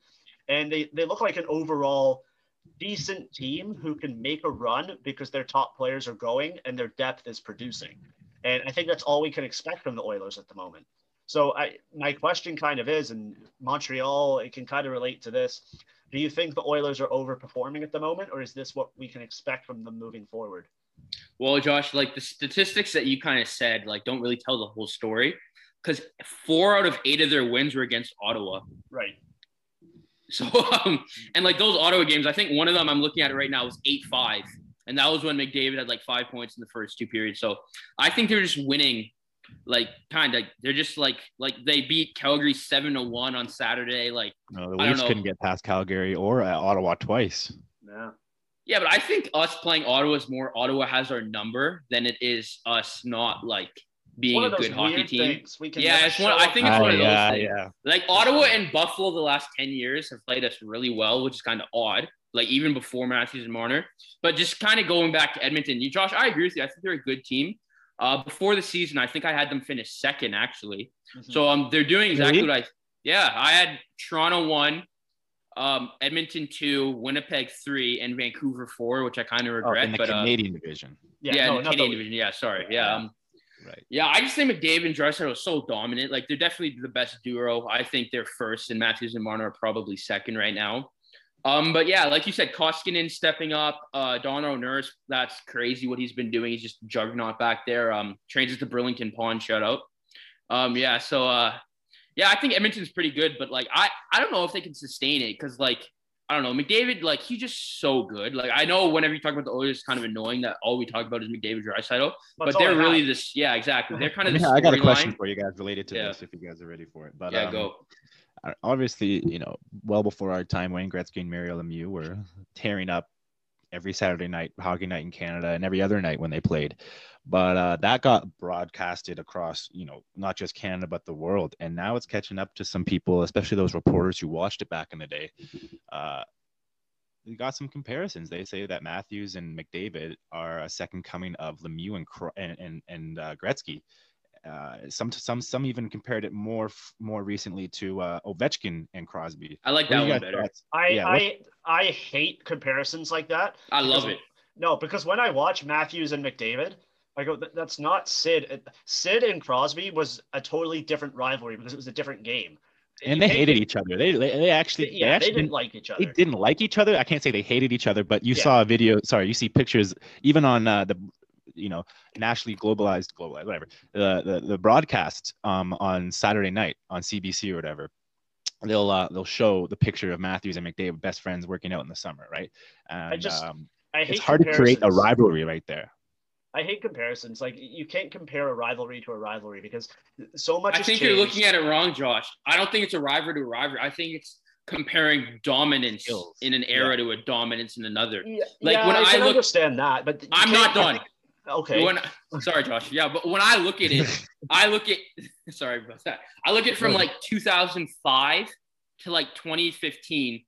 And they, they look like an overall decent team who can make a run because their top players are going and their depth is producing. And I think that's all we can expect from the Oilers at the moment. So I, my question kind of is, and Montreal, it can kind of relate to this. Do you think the Oilers are overperforming at the moment, or is this what we can expect from them moving forward? Well, Josh, like the statistics that you kind of said, like don't really tell the whole story because four out of eight of their wins were against Ottawa. Right. So, um, and like those Ottawa games, I think one of them I'm looking at it right now was eight five. And that was when McDavid had like five points in the first two periods. So I think they're just winning, like kind of, they're just like, like they beat Calgary seven to one on Saturday. Like, no, the Leafs couldn't get past Calgary or uh, Ottawa twice. Yeah. Yeah. But I think us playing Ottawa is more Ottawa has our number than it is us not like being a good hockey team. Yeah, it's one, I think it's one of those things. Like Ottawa and Buffalo the last ten years have played us really well, which is kind of odd, like even before Matthews and Marner. But just kind of going back to Edmonton, you, Josh, I agree with you. I think they're a good team. Uh, before the season, I think I had them finish second, actually. Mm-hmm. So um, they're doing exactly really? what I – yeah, I had Toronto one, um, Edmonton two, Winnipeg three, and Vancouver four, which I kind of regret. Oh, in the but, Canadian uh, division. Yeah, yeah no, in the Canadian the division. Yeah, sorry. Yeah, um, Right. Yeah, I just think McDavid and Draisaitl are so dominant. Like, they're definitely the best duo. I think they're first, and Matthews and Marner are probably second right now. Um, But, yeah, like you said, Koskinen stepping up. Uh, Darnell Nurse, that's crazy what he's been doing. He's just juggernaut back there. Um, Trains at the Burlington Pond shutout. Um, yeah, so, uh, yeah, I think Edmonton's pretty good. But, like, I, I don't know if they can sustain it because, like, I don't know. McDavid, like, he's just so good. Like, I know whenever you talk about the Oilers, it's kind of annoying that all we talk about is McDavid or Draisaitl, but they're really happened. this. Yeah, exactly. They're kind of. Yeah, I got a question line. for you guys related to yeah. this, if you guys are ready for it. But yeah, um, go. Obviously, you know, well before our time, Wayne Gretzky and Mario Lemieux were tearing up every Saturday night, hockey night in Canada, and every other night when they played. But uh, that got broadcasted across, you know, not just Canada, but the world. And now it's catching up to some people, especially those reporters who watched it back in the day. Uh, we got some comparisons. They say that Matthews and McDavid are a second coming of Lemieux and and and uh, Gretzky. Uh, some some some even compared it more more recently to uh, Ovechkin and Crosby. I like that one better. Thoughts? I yeah, I, I hate comparisons like that. I love because, it. No, because when I watch Matthews and McDavid, I go, that's not Sid. Sid and Crosby was a totally different rivalry because it was a different game. And they, they hated each other. They they actually, yeah, they actually they didn't, didn't like each other. They didn't like each other. I can't say they hated each other, but you yeah. saw a video. Sorry, you see pictures even on uh, the. you know, nationally globalized, globalized, whatever, the, the, the broadcast um, on Saturday night on C B C or whatever, they'll uh, they'll show the picture of Matthews and McDavid, best friends working out in the summer, right? And I just, um, I hate it's hard to create a rivalry right there. I hate comparisons. Like, you can't compare a rivalry to a rivalry because so much I has think changed. You're looking at it wrong, Josh. I don't think it's a rivalry to a rivalry. I think it's comparing dominance Skills. in an era yeah. to a dominance in another. Yeah, like yeah, when I, I can look, understand that, but I'm not done. Okay. When, sorry, Josh. Yeah, but when I look at it, I look at – sorry about that. I look at from, like, two thousand five to, like, twenty fifteen,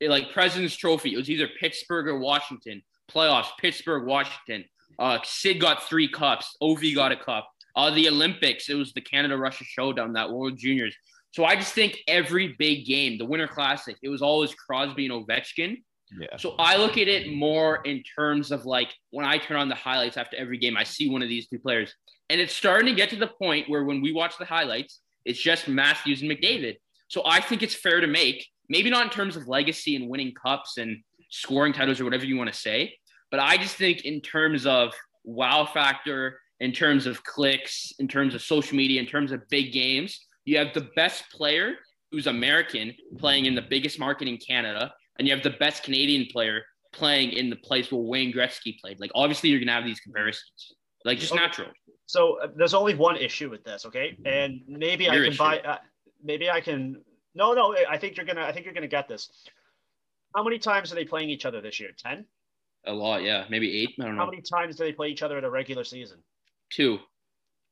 it, like, President's Trophy. It was either Pittsburgh or Washington. Playoffs, Pittsburgh, Washington. Uh, Sid got three cups. Ovi got a cup. Uh, the Olympics, it was the Canada-Russia showdown, that World Juniors. So I just think every big game, the Winter Classic, it was always Crosby and Ovechkin. Yeah. So I look at it more in terms of like when I turn on the highlights after every game, I see one of these two players. And it's starting to get to the point where when we watch the highlights, it's just Matthews and McDavid. So I think it's fair to make maybe not in terms of legacy and winning cups and scoring titles or whatever you want to say, but I just think in terms of wow factor, in terms of clicks, in terms of social media, in terms of big games, you have the best player who's American playing in the biggest market in Canada, and you have the best Canadian player playing in the place where Wayne Gretzky played. Like, obviously, you're going to have these comparisons. Like, just okay. Natural. So uh, there's only one issue with this, okay? And maybe Your I can issue. buy uh, – maybe I can – no, no, I think you're going to – I think you're going to get this. How many times are they playing each other this year? ten? A lot, yeah. Maybe eight? I don't know. How many times do they play each other in a regular season? Two.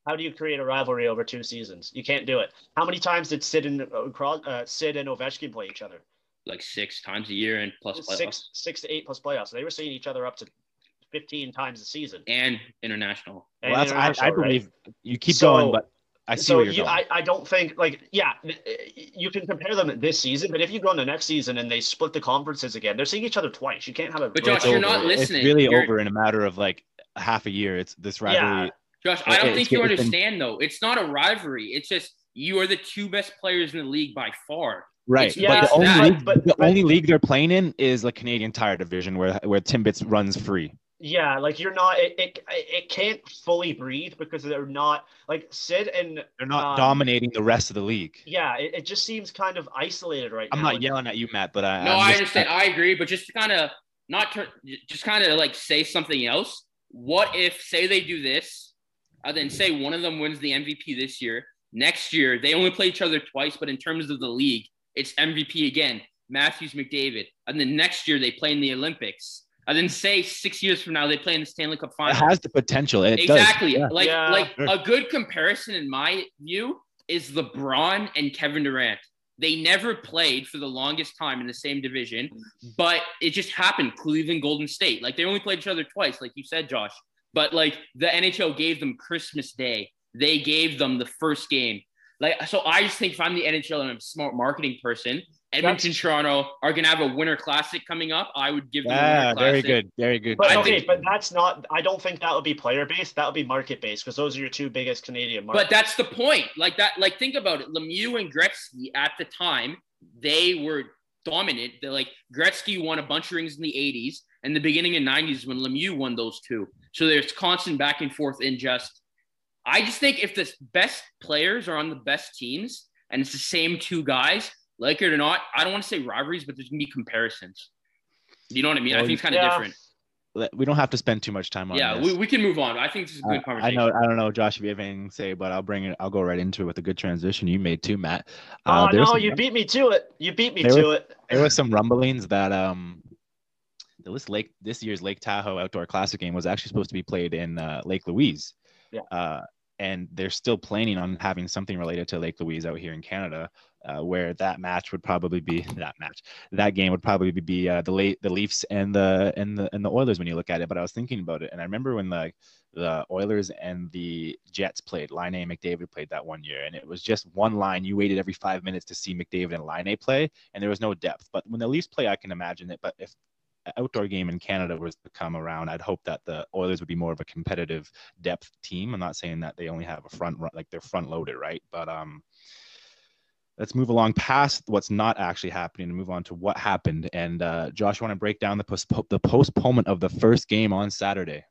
How do you create a rivalry over two seasons? You can't do it. How many times did Sid and uh, Sid and Ovechkin play each other? Like six times a year and plus playoffs. Six, six to eight plus playoffs. So they were seeing each other up to fifteen times a season. And international. Well, and that's, international, I, I believe right? You keep so, going, but I see so where you're you, going. I, I don't think, like, yeah, you can compare them this season, but if you go into next season and they split the conferences again, they're seeing each other twice. You can't have a – But Josh, you're over. not listening. It's really you're... over in a matter of, like, half a year. It's this rivalry. Yeah. Josh, I don't think you understand, though. It's not a rivalry. It's just you are the two best players in the league by far. Right. It's, yeah, but the, only, that, league, but, the but, only league they're playing in is the Canadian Tire Division where where Timbits runs free. Yeah, like you're not – it it, it can't fully breathe because they're not – like Sid and – They're not um, dominating the rest of the league. Yeah, it, it just seems kind of isolated right I'm now. I'm not yelling at you, Matt, but I – No, I'm I understand. Just, I agree, but just to kind of not – just kind of like say something else. What if, say they do this, and then say one of them wins the M V P this year. Next year, they only play each other twice, but in terms of the league, it's M V P again, Matthews, McDavid. And then next year, they play in the Olympics. And then say six years from now, they play in the Stanley Cup Finals. It has the potential. It exactly. Does. Yeah. Like, yeah. like a good comparison, in my view, is LeBron and Kevin Durant. They never played for the longest time in the same division, but it just happened. Cleveland, Golden State. Like, they only played each other twice, like you said, Josh. But, like, the N H L gave them Christmas Day. They gave them the first game. Like, so I just think if I'm the N H L and I'm a smart marketing person, Edmonton, That's... Toronto are going to have a Winter Classic coming up. I would give them yeah, a Winter Classic. Very good. Very good. But, okay, think... but that's not – I don't think that would be player-based. That would be market-based because those are your two biggest Canadian markets. But that's the point. Like, that. Like think about it. Lemieux and Gretzky at the time, they were dominant. They're like Gretzky won a bunch of rings in the eighties and the beginning of nineties when Lemieux won those two. So there's constant back and forth in just – I just think if the best players are on the best teams and it's the same two guys, like it or not, I don't want to say rivalries, but there's going to be comparisons. You know what I mean? Well, I think it's kind of yeah. different. We don't have to spend too much time on yeah, this. Yeah, we, we can move on. I think this is a good uh, conversation. I know. I don't know, Josh, if you have anything to say, but I'll bring it. I'll go right into it with a good transition you made too, Matt. Uh, oh, no, you rum- beat me to it. You beat me there to was, it. There was some rumblings that – um. This Lake, this year's Lake Tahoe Outdoor Classic game was actually supposed to be played in uh, Lake Louise. Yeah. Uh, and they're still planning on having something related to Lake Louise out here in Canada, uh, where that match would probably be that match. That game would probably be uh, the late, the Leafs and the and the and the Oilers when you look at it. But I was thinking about it, and I remember when the the Oilers and the Jets played. Laine and McDavid played that one year, and it was just one line. You waited every five minutes to see McDavid and Laine play, and there was no depth. But when the Leafs play, I can imagine it. But if outdoor game in Canada was to come around, I'd hope that the Oilers would be more of a competitive depth team. I'm not saying that they only have a front run, like they're front loaded, right? But um, let's move along past what's not actually happening and move on to what happened. And uh, Josh, you want to break down the post- the postponement of the first game on Saturday?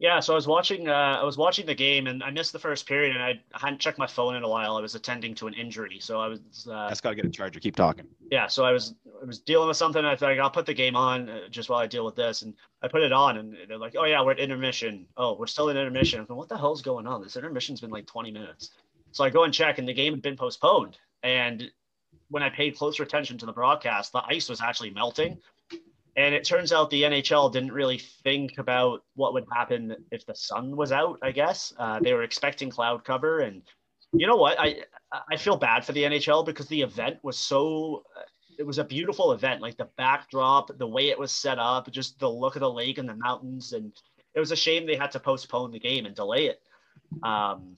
Yeah, so I was watching. Uh, I was watching the game, and I missed the first period, and I hadn't checked my phone in a while. I was attending to an injury, so I was. Uh, That's got to get a charger. Keep talking. Yeah, so I was. I was dealing with something. And I thought I'll put the game on uh, just while I deal with this, and I put it on, and they're like, "Oh yeah, we're at intermission. Oh, we're still in intermission." I'm like, "What the hell's going on? This intermission's been like twenty minutes." So I go and check, and the game had been postponed. And when I paid closer attention to the broadcast, the ice was actually melting. And it turns out the N H L didn't really think about what would happen if the sun was out, I guess. Uh, they were expecting cloud cover. And you know what? I I feel bad for the N H L because the event was so – it was a beautiful event. Like the backdrop, the way it was set up, just the look of the lake and the mountains. And it was a shame they had to postpone the game and delay it. Um,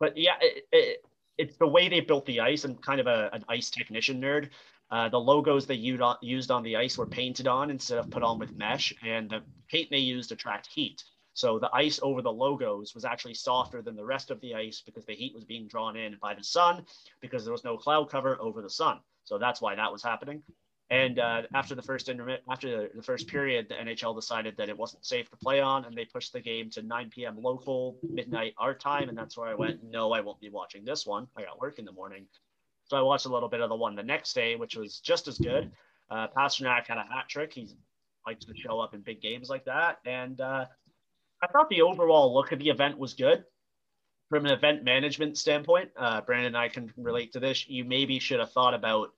but, yeah, it, it, it's the way they built the ice. I'm kind of a, an ice technician nerd. Uh, the logos they used on the ice were painted on instead of put on with mesh, and the paint they used attract heat. So the ice over the logos was actually softer than the rest of the ice because the heat was being drawn in by the sun because there was no cloud cover over the sun. So that's why that was happening. And uh, after the first intermi- after the first period, the N H L decided that it wasn't safe to play on, and they pushed the game to nine p.m. local, midnight our time, and that's where I went, no, I won't be watching this one. I got work in the morning. So I watched a little bit of the one the next day, which was just as good. Uh, Pasternak had a hat trick. He likes to show up in big games like that. And uh, I thought the overall look of the event was good. From an event management standpoint, uh, Brandon and I can relate to this. You maybe should have thought about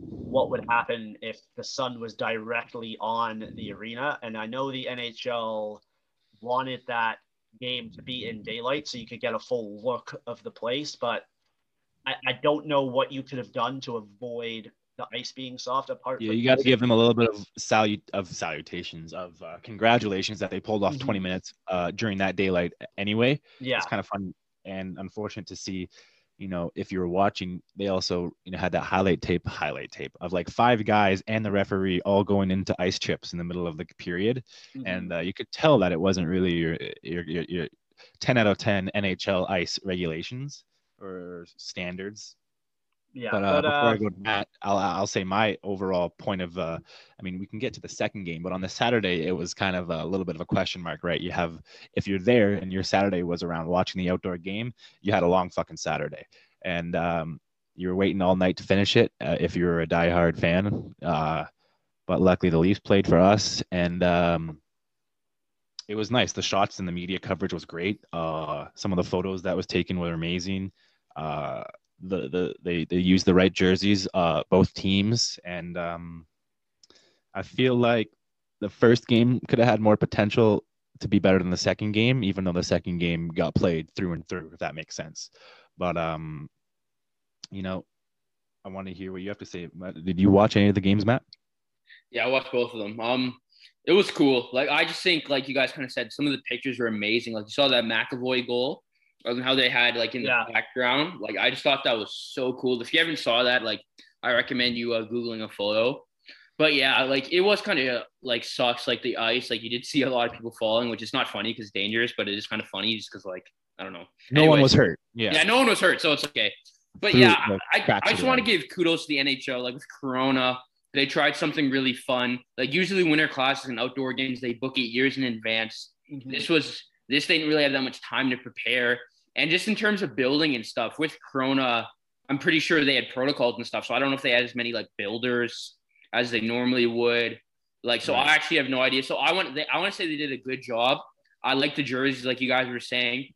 what would happen if the sun was directly on the arena. And I know the N H L wanted that game to be in daylight so you could get a full look of the place, but I, I don't know what you could have done to avoid the ice being soft apart. Yeah, from you got to give them a little bit of salut of salutations of uh, congratulations that they pulled off mm-hmm. twenty minutes uh, during that daylight anyway. Yeah. It's kind of fun and unfortunate to see. You know, if you were watching, they also, you know, had that highlight tape, highlight tape of like five guys and the referee all going into ice chips in the middle of the period. Mm-hmm. And uh, you could tell that it wasn't really your, your, your, your ten out of ten N H L ice regulations or standards. Yeah. But, uh, but uh, before I go to that, I'll, I'll say my overall point of, uh, I mean, we can get to the second game, but on the Saturday, it was kind of a little bit of a question mark, right? You have, if you're there and your Saturday was around watching the outdoor game, you had a long fucking Saturday. And um, you were waiting all night to finish it uh, if you were a diehard fan. Uh, but luckily, the Leafs played for us. And um, it was nice. The shots and the media coverage was great. Uh, some of the photos that was taken were amazing. Uh The, the they they use the right jerseys, uh, both teams, and um, I feel like the first game could have had more potential to be better than the second game, even though the second game got played through and through, if that makes sense. But um, you know, I want to hear what you have to say. Did you watch any of the games, Matt? Yeah, I watched both of them. Um, it was cool. Like I just think, like you guys kind of said, some of the pictures were amazing. Like you saw that McAvoy goal. And how they had like in the yeah. background, like I just thought that was so cool. If you haven't saw that, like I recommend you uh, googling a photo. But yeah, like it was kind of uh, like sucks, like the ice, like you did see a lot of people falling, which is not funny because dangerous, but it is kind of funny just because like I don't know. No Anyways, one was hurt. Yeah, yeah, no one was hurt, so it's okay. But Through, yeah, like, I, I just want to give kudos to the N H L. Like with Corona, they tried something really fun. Like usually winter classes and outdoor games, they book it years in advance. Mm-hmm. This was this they didn't really have that much time to prepare. And just in terms of building and stuff, with Corona, I'm pretty sure they had protocols and stuff. So I don't know if they had as many, like, builders as they normally would. Like, so right. I actually have no idea. So I want they, I want to say they did a good job. I like the jerseys, like you guys were saying.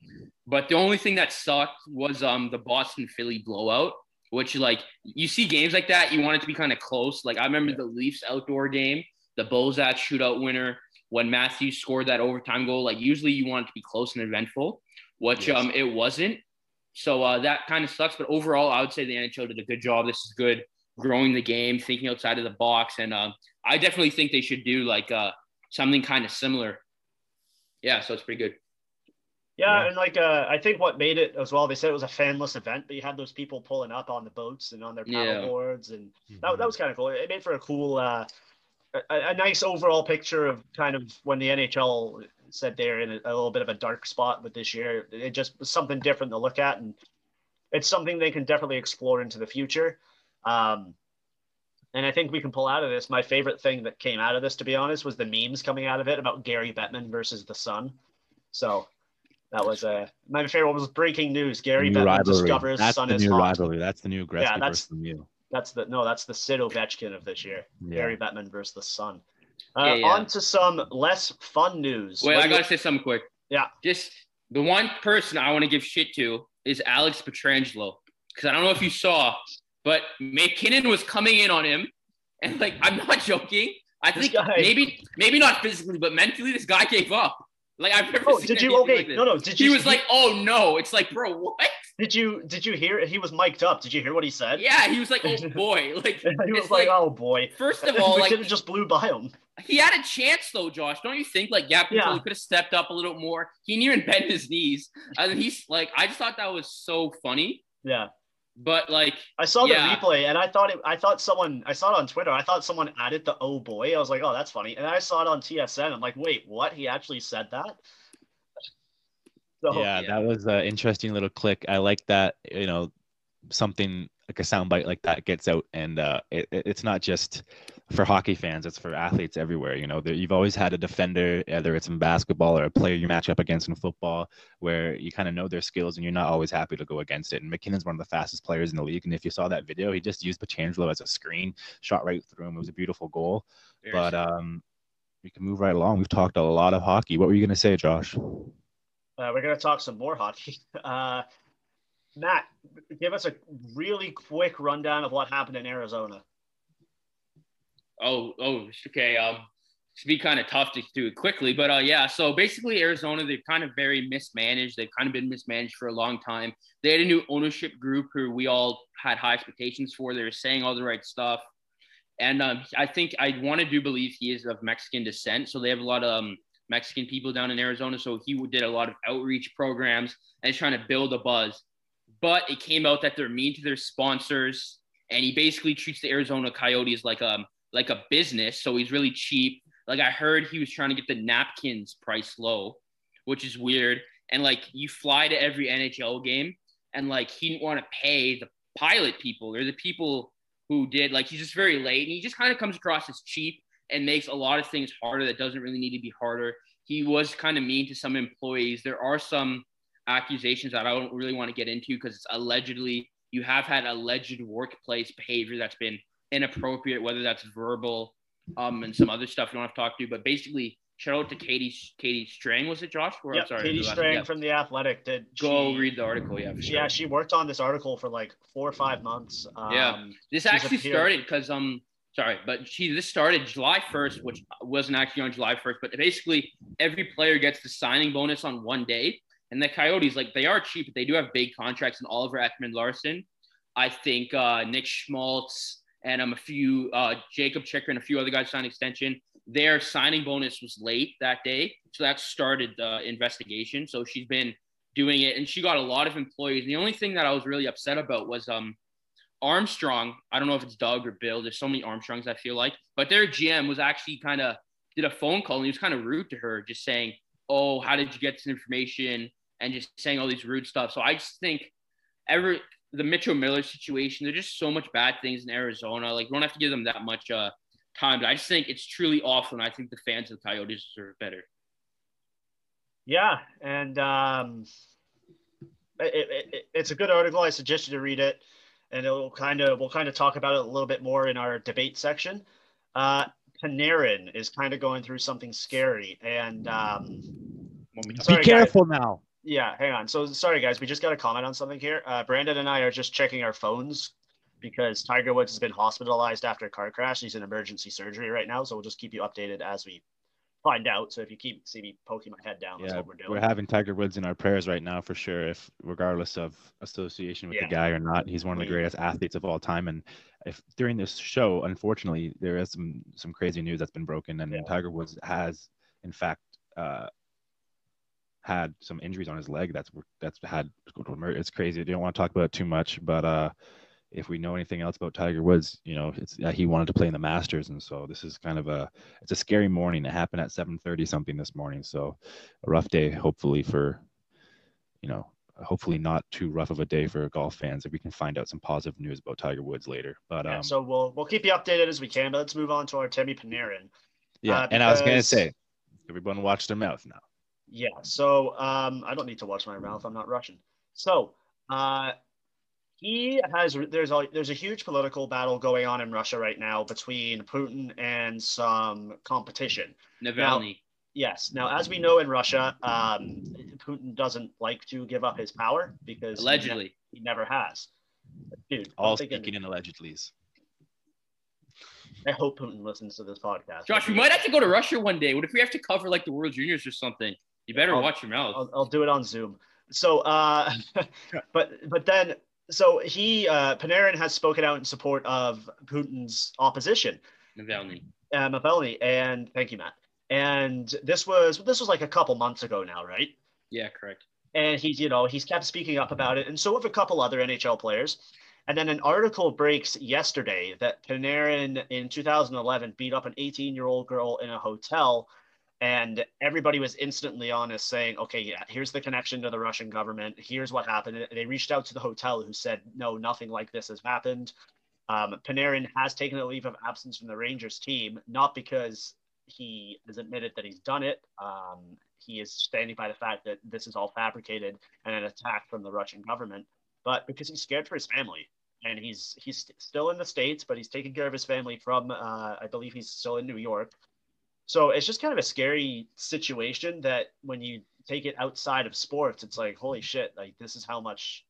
But the only thing that sucked was um the Boston-Philly blowout, which, like, you see games like that, you want it to be kind of close. Like, I remember yeah. the Leafs outdoor game, the Bozak shootout winner, when Matthews scored that overtime goal. Like, usually you want it to be close and eventful. Which yes. um it wasn't. So uh, that kind of sucks. But overall, I would say the N H L did a good job. This is good. Growing the game, thinking outside of the box. And uh, I definitely think they should do like uh, something kind of similar. Yeah, so it's pretty good. Yeah, yeah. and like uh, I think what made it as well, they said it was a fanless event, but you had those people pulling up on the boats and on their paddle yeah. boards. And mm-hmm. that, that was kind of cool. It made for a cool uh, – A, a nice overall picture of kind of when the N H L said they're in a, a little bit of a dark spot with this year. It just was something different to look at, and it's something they can definitely explore into the future. Um, and I think we can pull out of this. My favorite thing that came out of this, to be honest, was the memes coming out of it about Gary Bettman versus the Sun. So that was a uh, my favorite one was breaking news. Gary Bettman rivalry. discovers that's Sun the is new hot. Rivalry. That's the new Gretzky yeah, that's, versus you. That's the no. That's the Sid Ovechkin of this year. Yeah. Gary Bettman versus the Sun. Uh, yeah, yeah. On to some less fun news. Wait, what I gotta you... say something quick. Yeah. Just the one person I want to give shit to is Alex Pietrangelo, because I don't know if you saw, but McKinnon was coming in on him, and like I'm not joking. I this think guy... maybe maybe not physically, but mentally, this guy gave up. Like I've never. Oh, seen did you? Okay. Like no, no. Did you? He was like, "Oh no!" It's like, bro, what? Did you did you hear he was mic'd up? Did you hear what he said? Yeah, he was like, oh boy. Like he was like, like, oh boy. First of all, like it just blew by him. He had a chance though, Josh. Don't you think? Like, yeah, yeah. he could have stepped up a little more. He didn't even bend his knees. And he's like, I just thought that was so funny. Yeah. But like I saw the yeah. replay and I thought it I thought someone I saw it on Twitter. I thought someone added the oh boy. I was like, oh, that's funny. And I saw it on T S N. I'm like, wait, what? He actually said that? So, yeah, yeah, that was an interesting little click. I like that, you know, something like a soundbite like that gets out, and uh, it, it's not just for hockey fans; it's for athletes everywhere. You know, there, you've always had a defender, whether it's in basketball or a player you match up against in football, where you kind of know their skills, and you're not always happy to go against it. And McKinnon's one of the fastest players in the league, and if you saw that video, he just used Pietrangelo as a screen, shot right through him. It was a beautiful goal. There's but um, we can move right along. We've talked a lot of hockey. What were you going to say, Josh? Uh, we're going to talk some more hockey. Uh, Matt, give us a really quick rundown of what happened in Arizona. Oh, oh, okay. Um, it's be kind of tough to do it quickly, but uh, yeah. So basically, Arizona, they've kind of very mismanaged. They've kind of been mismanaged for a long time. They had a new ownership group who we all had high expectations for. They were saying all the right stuff, and um, I think I want to do believe he is of Mexican descent. So they have a lot of um, Mexican people down in Arizona. So he did a lot of outreach programs and trying to build a buzz. But it came out that they're mean to their sponsors, and he basically treats the Arizona Coyotes like um like a business. So he's really cheap. Like I heard he was trying to get the napkins price low, which is weird. And like you fly to every N H L game, and like he didn't want to pay the pilot people or the people who did. Like he's just very late, and he just kind of comes across as cheap and makes a lot of things harder that doesn't really need to be harder. He was kind of mean to some employees. There are some accusations that I don't really want to get into because it's allegedly you have had alleged workplace behavior that's been inappropriate, whether that's verbal um and some other stuff you don't have to talk to. But basically, shout out to Katie Katie Strang, was it, Josh? Or, yep, I'm sorry, Katie Strang yeah. from The Athletic. Did go she, read the article. Yeah, for sure. Yeah, she worked on this article for like four or five months. Um, yeah, this actually started because um sorry, but she this started July first, which wasn't actually on July first, but basically every player gets the signing bonus on one day. And the Coyotes, like, they are cheap, but they do have big contracts in Oliver Ekman-Larsson. I think uh, Nick Schmaltz and um, a few uh, – Jacob Chikrin and a few other guys signed extension. Their signing bonus was late that day, so that started the investigation. So she's been doing it, and she got a lot of employees. And the only thing that I was really upset about was um, Armstrong. I don't know if it's Doug or Bill. There's so many Armstrongs, I feel like. But their G M was actually kind of – did a phone call, and he was kind of rude to her, just saying, oh, how did you get this information? And just saying all these rude stuff. So I just think ever the Mitchell Miller situation, there's just so much bad things in Arizona. Like, we don't have to give them that much uh, time, but I just think it's truly awful. And I think the fans of the Coyotes deserve better. Yeah. And um, it, it, it's a good article. I suggest you to read it, and it'll kind of, we'll kind of talk about it a little bit more in our debate section. Uh, Panarin is kind of going through something scary, and um, Sorry, be careful guys. now. Yeah, hang on. So, sorry, guys. We just got a comment on something here. Uh, Brandon and I are just checking our phones because Tiger Woods has been hospitalized after a car crash. He's in emergency surgery right now, so we'll just keep you updated as we find out. So if you keep see me poking my head down, yeah, that's what we're doing. We're having Tiger Woods in our prayers right now for sure, if regardless of association with yeah. the guy or not. He's one of the greatest athletes of all time. And if during this show, unfortunately, there is some, some crazy news that's been broken, and yeah. Tiger Woods has, in fact, uh, had some injuries on his leg. That's that's had it's crazy. I don't want to talk about it too much, but uh, if we know anything else about Tiger Woods, you know, it's uh, he wanted to play in the Masters, and so this is kind of a it's a scary morning. It happened at seven thirty something this morning, so a rough day. Hopefully for you know, hopefully not too rough of a day for golf fans if we can find out some positive news about Tiger Woods later. But yeah, um, so we'll we'll keep you updated as we can. But let's move on to our Artemi Panarin. Yeah, uh, and because... I was gonna say, everyone watch their mouth now. Yeah, so um, I don't need to watch my mouth. I'm not Russian. So uh, he has there's a there's a huge political battle going on in Russia right now between Putin and some competition. Navalny. Now, yes. Now, as we know in Russia, um, Putin doesn't like to give up his power because allegedly he, ne- he never has. Dude, all speaking in allegedlys. I hope Putin listens to this podcast. Josh, we might have to go to Russia one day. What if we have to cover like the World Juniors or something? You better I'll, watch your mouth. I'll, I'll do it on Zoom. So, uh, but but then, so he, uh, Panarin has spoken out in support of Putin's opposition. Navalny. Uh, Navalny, and thank you, Matt. And this was, this was like a couple months ago now, right? Yeah, correct. And he's, you know, he's kept speaking up about it. And so have a couple other N H L players. And then an article breaks yesterday that Panarin in two thousand eleven beat up an eighteen-year-old girl in a hotel. And everybody was instantly honest, saying, okay, yeah, here's the connection to the Russian government. Here's what happened. They reached out to the hotel, who said, no, nothing like this has happened. Um, Panarin has taken a leave of absence from the Rangers team, not because he has admitted that he's done it. Um, he is standing by the fact that this is all fabricated and an attack from the Russian government, but because he's scared for his family. And he's he's still in the States, but he's taking care of his family from, uh, I believe he's still in New York. So it's just kind of a scary situation that when you take it outside of sports, it's like, holy shit, like this is how much,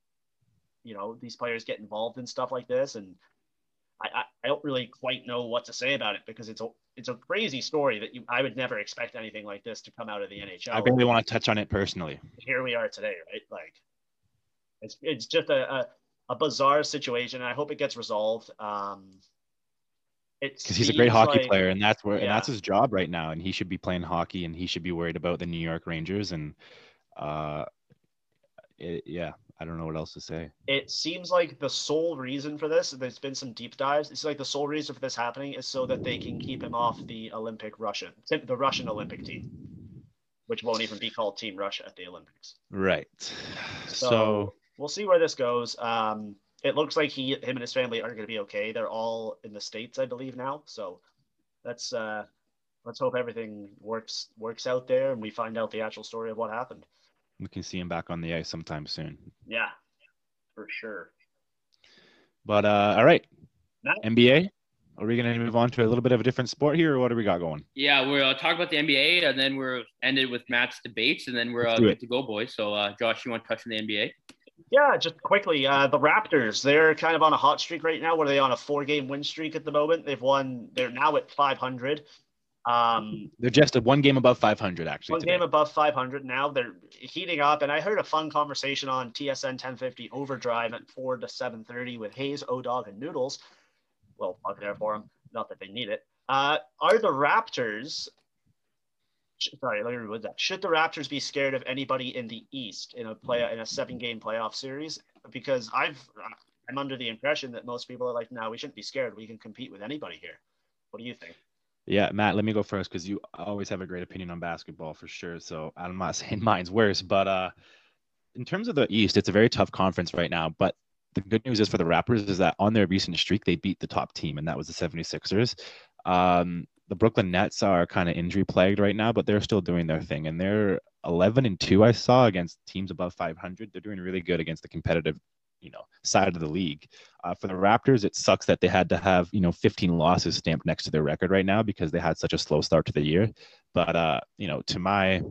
you know, these players get involved in stuff like this. And I, I don't really quite know what to say about it, because it's a it's a crazy story that you I would never expect anything like this to come out of the N H L. I really want to touch on it personally. Here we are today, right? Like it's it's just a a, a bizarre situation. And I hope it gets resolved. Um, Because he's a great hockey like, player, and that's where yeah. and that's his job right now, and he should be playing hockey, and he should be worried about the New York Rangers, and uh, it, yeah, I don't know what else to say. It seems like the sole reason for this, there's been some deep dives, it's like the sole reason for this happening is so that they can keep him off the Olympic Russian, the Russian Olympic team, which won't even be called Team Russia at the Olympics. Right. So, so we'll see where this goes. Um, It looks like he, him and his family are going to be okay. They're all in the States, I believe, now. So let's uh, let's hope everything works works out there, and we find out the actual story of what happened. We can see him back on the ice sometime soon. Yeah, for sure. But uh, all right, now, N B A. Are we going to move on to a little bit of a different sport here, or what do we got going? Yeah, we'll uh, talk about the N B A, and then we're ended with Matt's debates, and then we're uh, good to go, boys. So, uh, Josh, you want to touch on the N B A? Yeah, just quickly, uh, the Raptors, they're kind of on a hot streak right now. What are they on, a four-game win streak at the moment? They've won – they're now at five hundred. Um, they're just a one game above five hundred, actually. One today. game above five hundred now. They're heating up, and I heard a fun conversation on T S N ten fifty Overdrive at four to seven thirty with Hayes, O'Dog, and Noodles. Well, fuck there for them. Not that they need it. Uh, are the Raptors – Sorry, let me read that. Should the Raptors be scared of anybody in the East in a play in a seven-game playoff series? Because I've I'm under the impression that most people are like, no, we shouldn't be scared. We can compete with anybody here. What do you think? Yeah, Matt, let me go first because you always have a great opinion on basketball for sure. So I'm not saying mine's worse, but uh, in terms of the East, it's a very tough conference right now. But the good news is for the Raptors is that on their recent streak, they beat the top team, and that was the seventy-sixers. Um, The Brooklyn Nets are kind of injury plagued right now, but they're still doing their thing. And they're eleven and two, I saw, against teams above five hundred. They're doing really good against the competitive, you know, side of the league. Uh, for the Raptors, it sucks that they had to have, you know, fifteen losses stamped next to their record right now because they had such a slow start to the year. But, uh, you know, to my,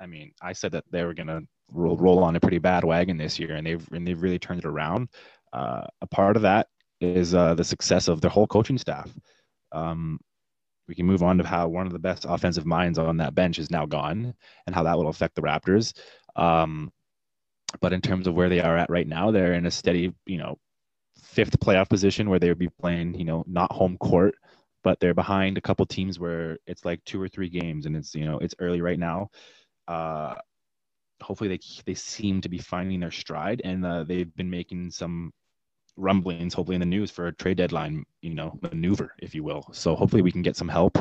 I mean, I said that they were going to roll, roll on a pretty bad wagon this year, and they've, and they've really turned it around. Uh, a part of that is uh, the success of their whole coaching staff. Um, we can move on to how one of the best offensive minds on that bench is now gone and how that will affect the Raptors. Um, but in terms of where they are at right now, they're in a steady, you know, fifth playoff position where they would be playing, you know, not home court, but they're behind a couple teams where it's like two or three games and it's, you know, it's early right now. Uh, hopefully they, they seem to be finding their stride, and uh, they've been making some rumblings, hopefully in the news for a trade deadline, you know, maneuver, if you will. So hopefully we can get some help.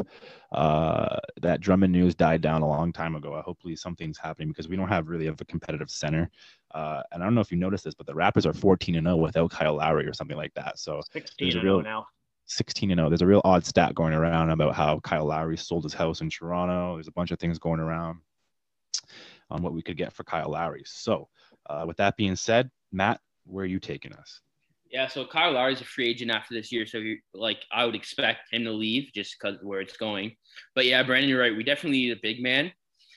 Uh, that Drummond news died down a long time ago. Uh, hopefully something's happening because we don't have really have a competitive center. Uh, and I don't know if you noticed this, but the Raptors are fourteen and oh without Kyle Lowry or something like that. So there's a real now. sixteen and oh. There's a real odd stat going around about how Kyle Lowry sold his house in Toronto. There's a bunch of things going around on what we could get for Kyle Lowry. So uh, with that being said, Matt, where are you taking us? Yeah, so Kyle Lowry is a free agent after this year, so you're, like I would expect him to leave just because of where it's going. But yeah, Brandon, you're right. We definitely need a big man.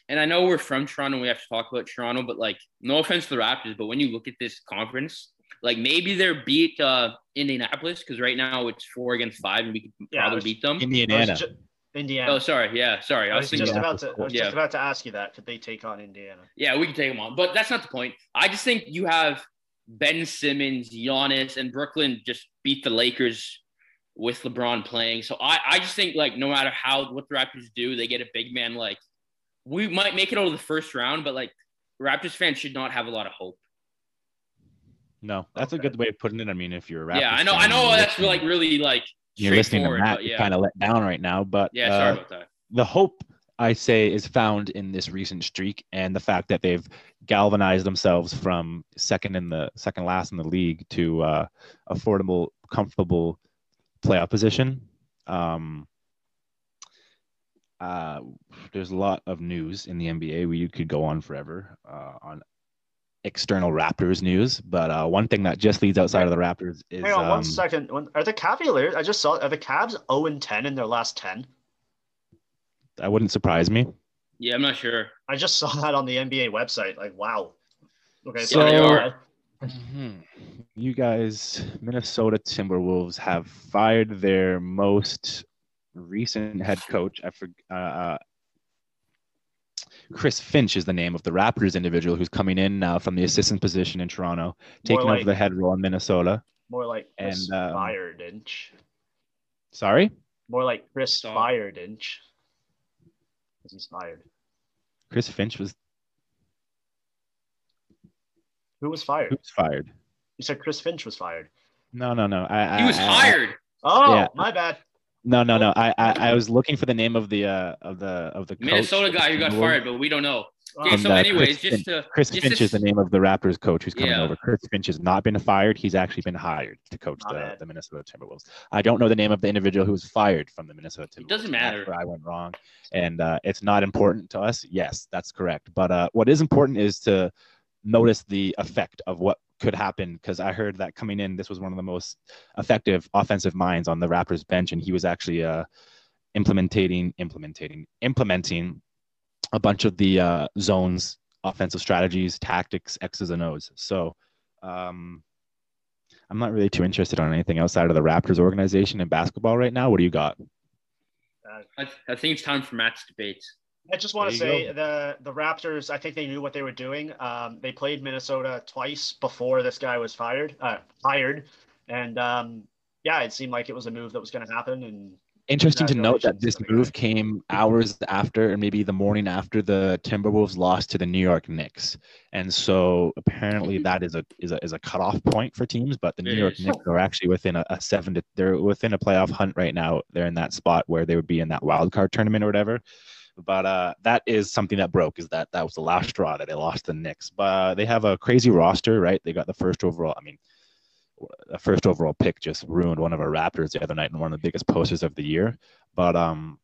And I know we're from Toronto, and we have to talk about Toronto, but like no offense to the Raptors, but when you look at this conference, like maybe they're beat uh, Indianapolis because right now it's four against five, and we could yeah, probably was, beat them. Indiana. Just, Indiana. Oh, sorry. Yeah, sorry. I was, I was, just, about to, I was yeah. just about to ask you that. Could they take on Indiana? Yeah, we can take them on, but that's not the point. I just think you have – Ben Simmons, Giannis, and Brooklyn just beat the Lakers with LeBron playing. So I, I just think, like, no matter how what the Raptors do, they get a big man. Like, we might make it out of the first round, but, like, Raptors fans should not have a lot of hope. No, that's okay. a good way of putting it. I mean, if you're a Raptors Yeah, I know. Fan, I know that's, like, really, like, you're listening to Matt, but, yeah. kind of let down right now. But, yeah, sorry uh, about that. the hope, I say, is found in this recent streak and the fact that they've galvanized themselves from second in the second last in the league to uh, affordable, comfortable playoff position. Um, uh, there's a lot of news in the N B A. We could go on forever uh, on external Raptors news, but uh, one thing that just leads outside of the Raptors is. Hang on um, one second. Are the Cavaliers? I just saw. Are the Cavs oh and ten in their last ten? That wouldn't surprise me. Yeah, I'm not sure. I just saw that on the N B A website. Like, wow. Okay, so yeah, they are. You guys, Minnesota Timberwolves have fired their most recent head coach. I forget. Uh, Chris Finch is the name of the Raptors individual who's coming in now from the assistant position in Toronto, taking like, over the head role in Minnesota. More like Chris and, um, fired inch. Sorry? More like Chris Stop. fired inch. He's fired. Chris Finch was. Who was fired? Who was fired? You said Chris Finch was fired. No, no, no. I, he I, was I, hired. I, oh, yeah. My bad. No, no, no. I, I, I was looking for the name of the uh, of the of the coach. Minnesota guy who got fired, but we don't know. Okay, so, anyways, just to Chris Finch is the name of the Raptors coach who's coming yeah. over. Chris Finch has not been fired; he's actually been hired to coach the, the Minnesota Timberwolves. I don't know the name of the individual who was fired from the Minnesota Timberwolves. It doesn't matter. That's where I went wrong, and uh, it's not important to us. Yes, that's correct. But uh, what is important is to notice the effect of what could happen, because I heard that coming in, this was one of the most effective offensive minds on the Raptors bench, and he was actually uh, implementing, implementing, implementing. a bunch of the uh, zones, offensive strategies, tactics, X's and O's. So um, I'm not really too interested on anything outside of the Raptors organization and basketball right now. What do you got? Uh, I, I think it's time for match debates. I just want to say go. the the Raptors, I think they knew what they were doing. Um, they played Minnesota twice before this guy was fired. Uh, hired, and um, yeah, it seemed like it was a move that was going to happen, and interesting to note that this move came hours after, or maybe the morning after, the Timberwolves lost to the New York Knicks, and so apparently that is a is a is a cutoff point for teams. But the New York Knicks are actually within a, a seven to they're within a playoff hunt right now. They're in that spot where they would be in that wild card tournament or whatever. But uh, that is something that broke. Is that that was the last straw that they lost the Knicks. But uh, they have a crazy roster, right? They got the first overall. I mean. A first overall pick just ruined one of our Raptors the other night in one of the biggest posters of the year. But um,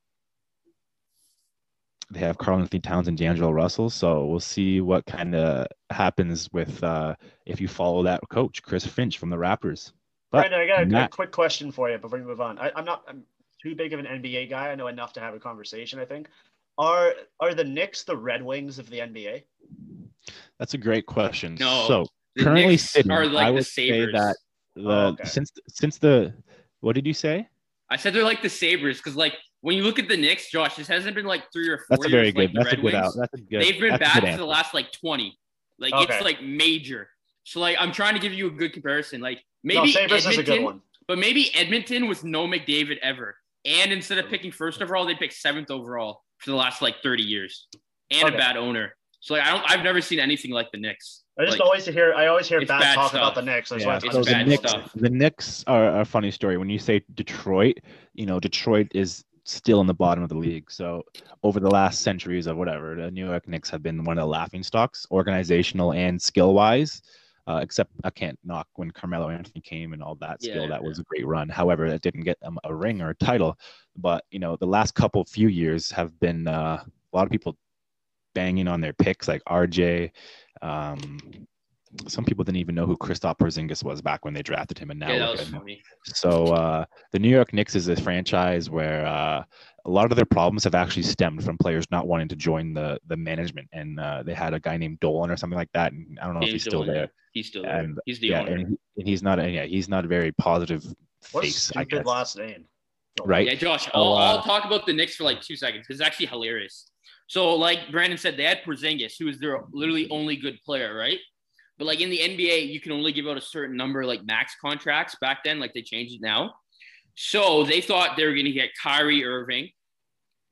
they have Karl Anthony Towns and D'Angelo Russell, so we'll see what kind of happens with uh, if you follow that coach, Chris Finch from the Raptors. But Brandon, I got a, not- a quick question for you before we move on. I, I'm not I'm too big of an N B A guy. I know enough to have a conversation. I think are are the Knicks the Red Wings of the N B A? That's a great question. No. So. The Currently, Sidney, are like I would the Sabres. Say that the oh, okay. since since the what did you say? I said they're like the Sabres because like when you look at the Knicks, Josh, this hasn't been like three or four. That's years, a very good. Like that's, a good out. that's a good. They've been bad for the last like twenty. Like okay. It's like major. So like I'm trying to give you a good comparison. Like maybe no, Sabres is a good one. But maybe Edmonton with no McDavid ever, and instead of picking first overall, they picked seventh overall for the last like thirty years, and okay. a bad owner. So like I don't. I've never seen anything like the Knicks. I just like, always hear I always hear bad, bad talk stuff. about the Knicks. That's yeah, so the, Knicks the Knicks are a funny story. When you say Detroit, you know, Detroit is still in the bottom of the league. So over the last centuries of whatever, the New York Knicks have been one of the laughing stocks, organizational and skill wise. Uh, except I can't knock when Carmelo Anthony came and all that skill. Yeah, that yeah. was a great run. However, that didn't get them a ring or a title. But you know, the last couple few years have been uh, a lot of people banging on their picks like R J. Um, some people didn't even know who Kristaps Porzingis was back when they drafted him, and now yeah, that was so uh, the New York Knicks is a franchise where uh, a lot of their problems have actually stemmed from players not wanting to join the the management, and uh, they had a guy named Dolan or something like that, and I don't know James if he's still Dolan. there. He's still there. And, he's the yeah, owner, and, and he's not. A, yeah, he's not a very positive What's face. I guess last name. Right. Yeah, Josh. I'll, oh, uh, I'll talk about the Knicks for like two seconds because it's actually hilarious. So, like Brandon said, they had Porzingis, who is their literally only good player, right? But, like, in the N B A, you can only give out a certain number, like, max contracts back then. Like, they changed it now. So, they thought they were going to get Kyrie Irving,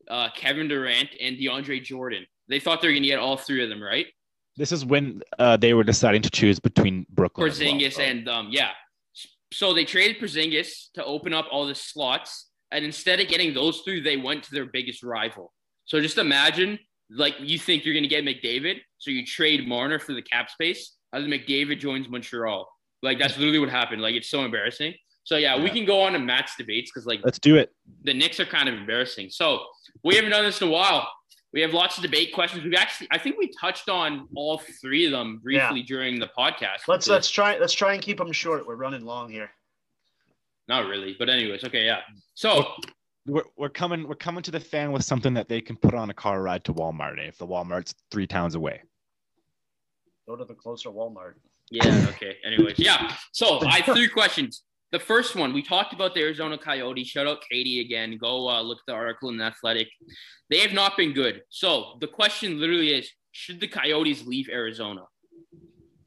uh, Kevin Durant, and DeAndre Jordan. They thought they were going to get all three of them, right? This is when uh, they were deciding to choose between Brooklyn Porzingis and, well, so. and um, yeah. So, they traded Porzingis to open up all the slots And instead of getting those three, they went to their biggest rival. So just imagine, like, you think you're going to get McDavid, so you trade Marner for the cap space, as McDavid joins Montreal. Like, that's literally what happened. Like, it's so embarrassing. So, yeah, yeah. we can go on to Matt's debates because, like, let's do it. The Knicks are kind of embarrassing. So we haven't done this in a while. We have lots of debate questions. We've actually, I think we touched on all three of them briefly yeah. during the podcast. Let's let's try let's try and keep them short. We're running long here. Not really, but anyways, okay, yeah. So we're we're coming we're coming to the fan with something that they can put on a car ride to Walmart eh? If the Walmart's three towns away. Go to the closer Walmart. Yeah. Okay. Anyways, yeah. So I have three questions. The first one, we talked about the Arizona Coyotes. Shout out Katie again. Go uh, look at the article in The Athletic. They have not been good. So the question literally is, should the Coyotes leave Arizona?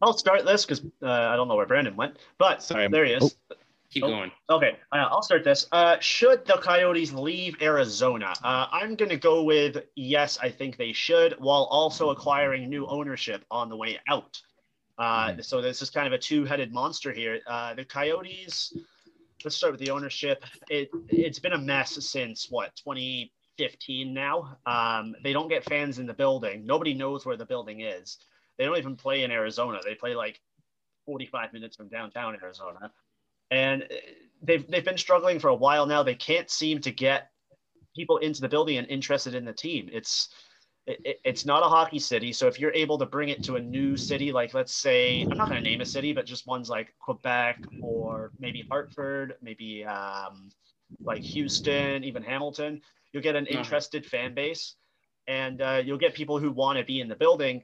I'll start this because uh, I don't know where Brandon went, but Sorry, there he is. Oh. Keep oh. going. Okay, uh, I'll start this. Uh, should the Coyotes leave Arizona? Uh, I'm going to go with yes, I think they should, while also acquiring new ownership on the way out. Uh, so this is kind of a two-headed monster here. Uh, the Coyotes, let's start with the ownership. It, it's been a mess since, what, twenty fifteen now? Um, they don't get fans in the building. Nobody knows where the building is. They don't even play in Arizona. They play like forty-five minutes from downtown Arizona. And they've, they've been struggling for a while now. They can't seem to get people into the building and interested in the team. It's It, it's not a hockey city, so if you're able to bring it to a new city, like let's say, I'm not going to name a city, but just ones like Quebec or maybe Hartford, maybe um, like Houston, even Hamilton, you'll get an interested fan base, and uh, you'll get people who want to be in the building.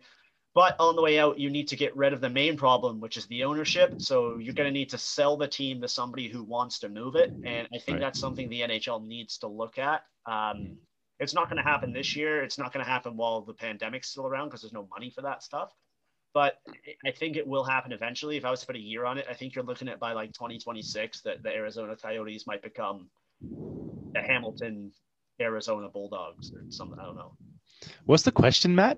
But on the way out, you need to get rid of the main problem, which is the ownership. So you're going to need to sell the team to somebody who wants to move it, and I think right. that's something the N H L needs to look at. Um, It's not going to happen this year. It's not going to happen while the pandemic's still around because there's no money for that stuff. But I think it will happen eventually. If I was to put a year on it, I think you're looking at by like twenty twenty-six that the Arizona Coyotes might become the Hamilton, Arizona Bulldogs or something. I don't know. What's the question, Matt?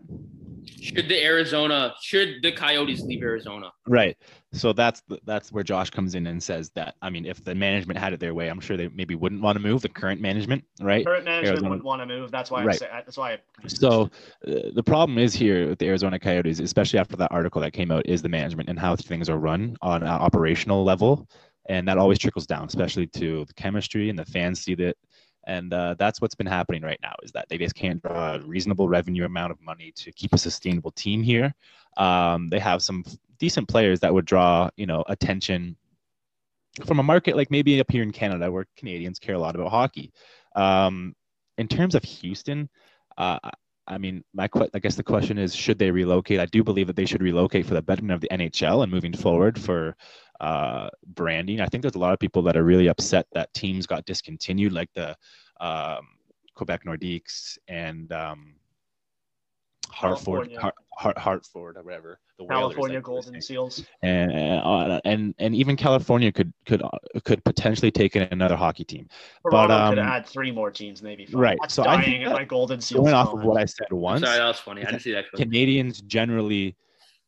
Should the Arizona, should the Coyotes leave Arizona? Right. So that's the, that's where Josh comes in and says that, I mean, if the management had it their way, I'm sure they maybe wouldn't want to move, the current management, right? Current management Arizona. wouldn't want to move. That's why I'm right. saying, that's why. I- so uh, the problem is here with the Arizona Coyotes, especially after that article that came out, is the management and how things are run on an operational level. And that always trickles down, especially to the chemistry, and the fans see that. And uh, that's what's been happening right now, is that they just can't draw a reasonable revenue amount of money to keep a sustainable team here. Um, they have some f- decent players that would draw, you know, attention from a market like maybe up here in Canada, where Canadians care a lot about hockey. Um, in terms of Houston, uh, I mean, my que- I guess the question is, should they relocate? I do believe that they should relocate for the betterment of the N H L and moving forward for uh, branding. I think there's a lot of people that are really upset that teams got discontinued, like the um, Quebec Nordiques and um, Hartford, Har- Har- Hartford, or whatever. The California Whalers, Golden Seals. And and, and and even California could could could potentially take in another hockey team. Toronto but um, could add three more teams, maybe. Five. Right. That's so dying I think that, my Golden Seals. Going off of what I said once. I'm sorry, that was funny. I didn't see that. Canadians generally,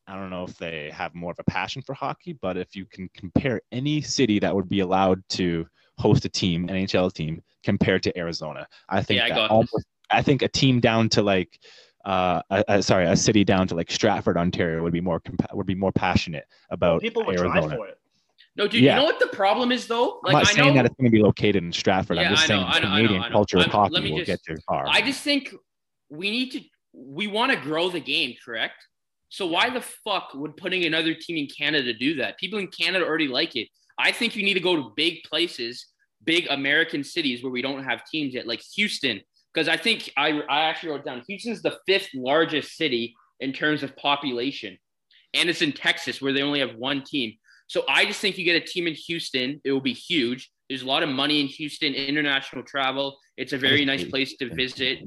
I don't know if they have more of a passion for hockey, but if you can compare any city that would be allowed to host a team, N H L team, compared to Arizona, I think yeah, that I, almost, I think a team down to like. Uh, uh, sorry, a city down to like Stratford, Ontario would be more compa- would be more passionate about people would Arizona. Drive for it. No, dude, yeah. you know what the problem is though? Like, I'm not I saying know... that it's going to be located in Stratford. Yeah, I'm just I know, saying I know, Canadian I know, I know. culture I'm, of hockey will just, get too far. I just think we need to we want to grow the game, correct? So why the fuck would putting another team in Canada do that? People in Canada already like it. I think you need to go to big places, big American cities where we don't have teams yet, like Houston. Because I think I, I actually wrote down Houston's the fifth largest city in terms of population. And it's in Texas where they only have one team. So I just think you get a team in Houston, it will be huge. There's a lot of money in Houston, international travel. It's a very nice place to visit.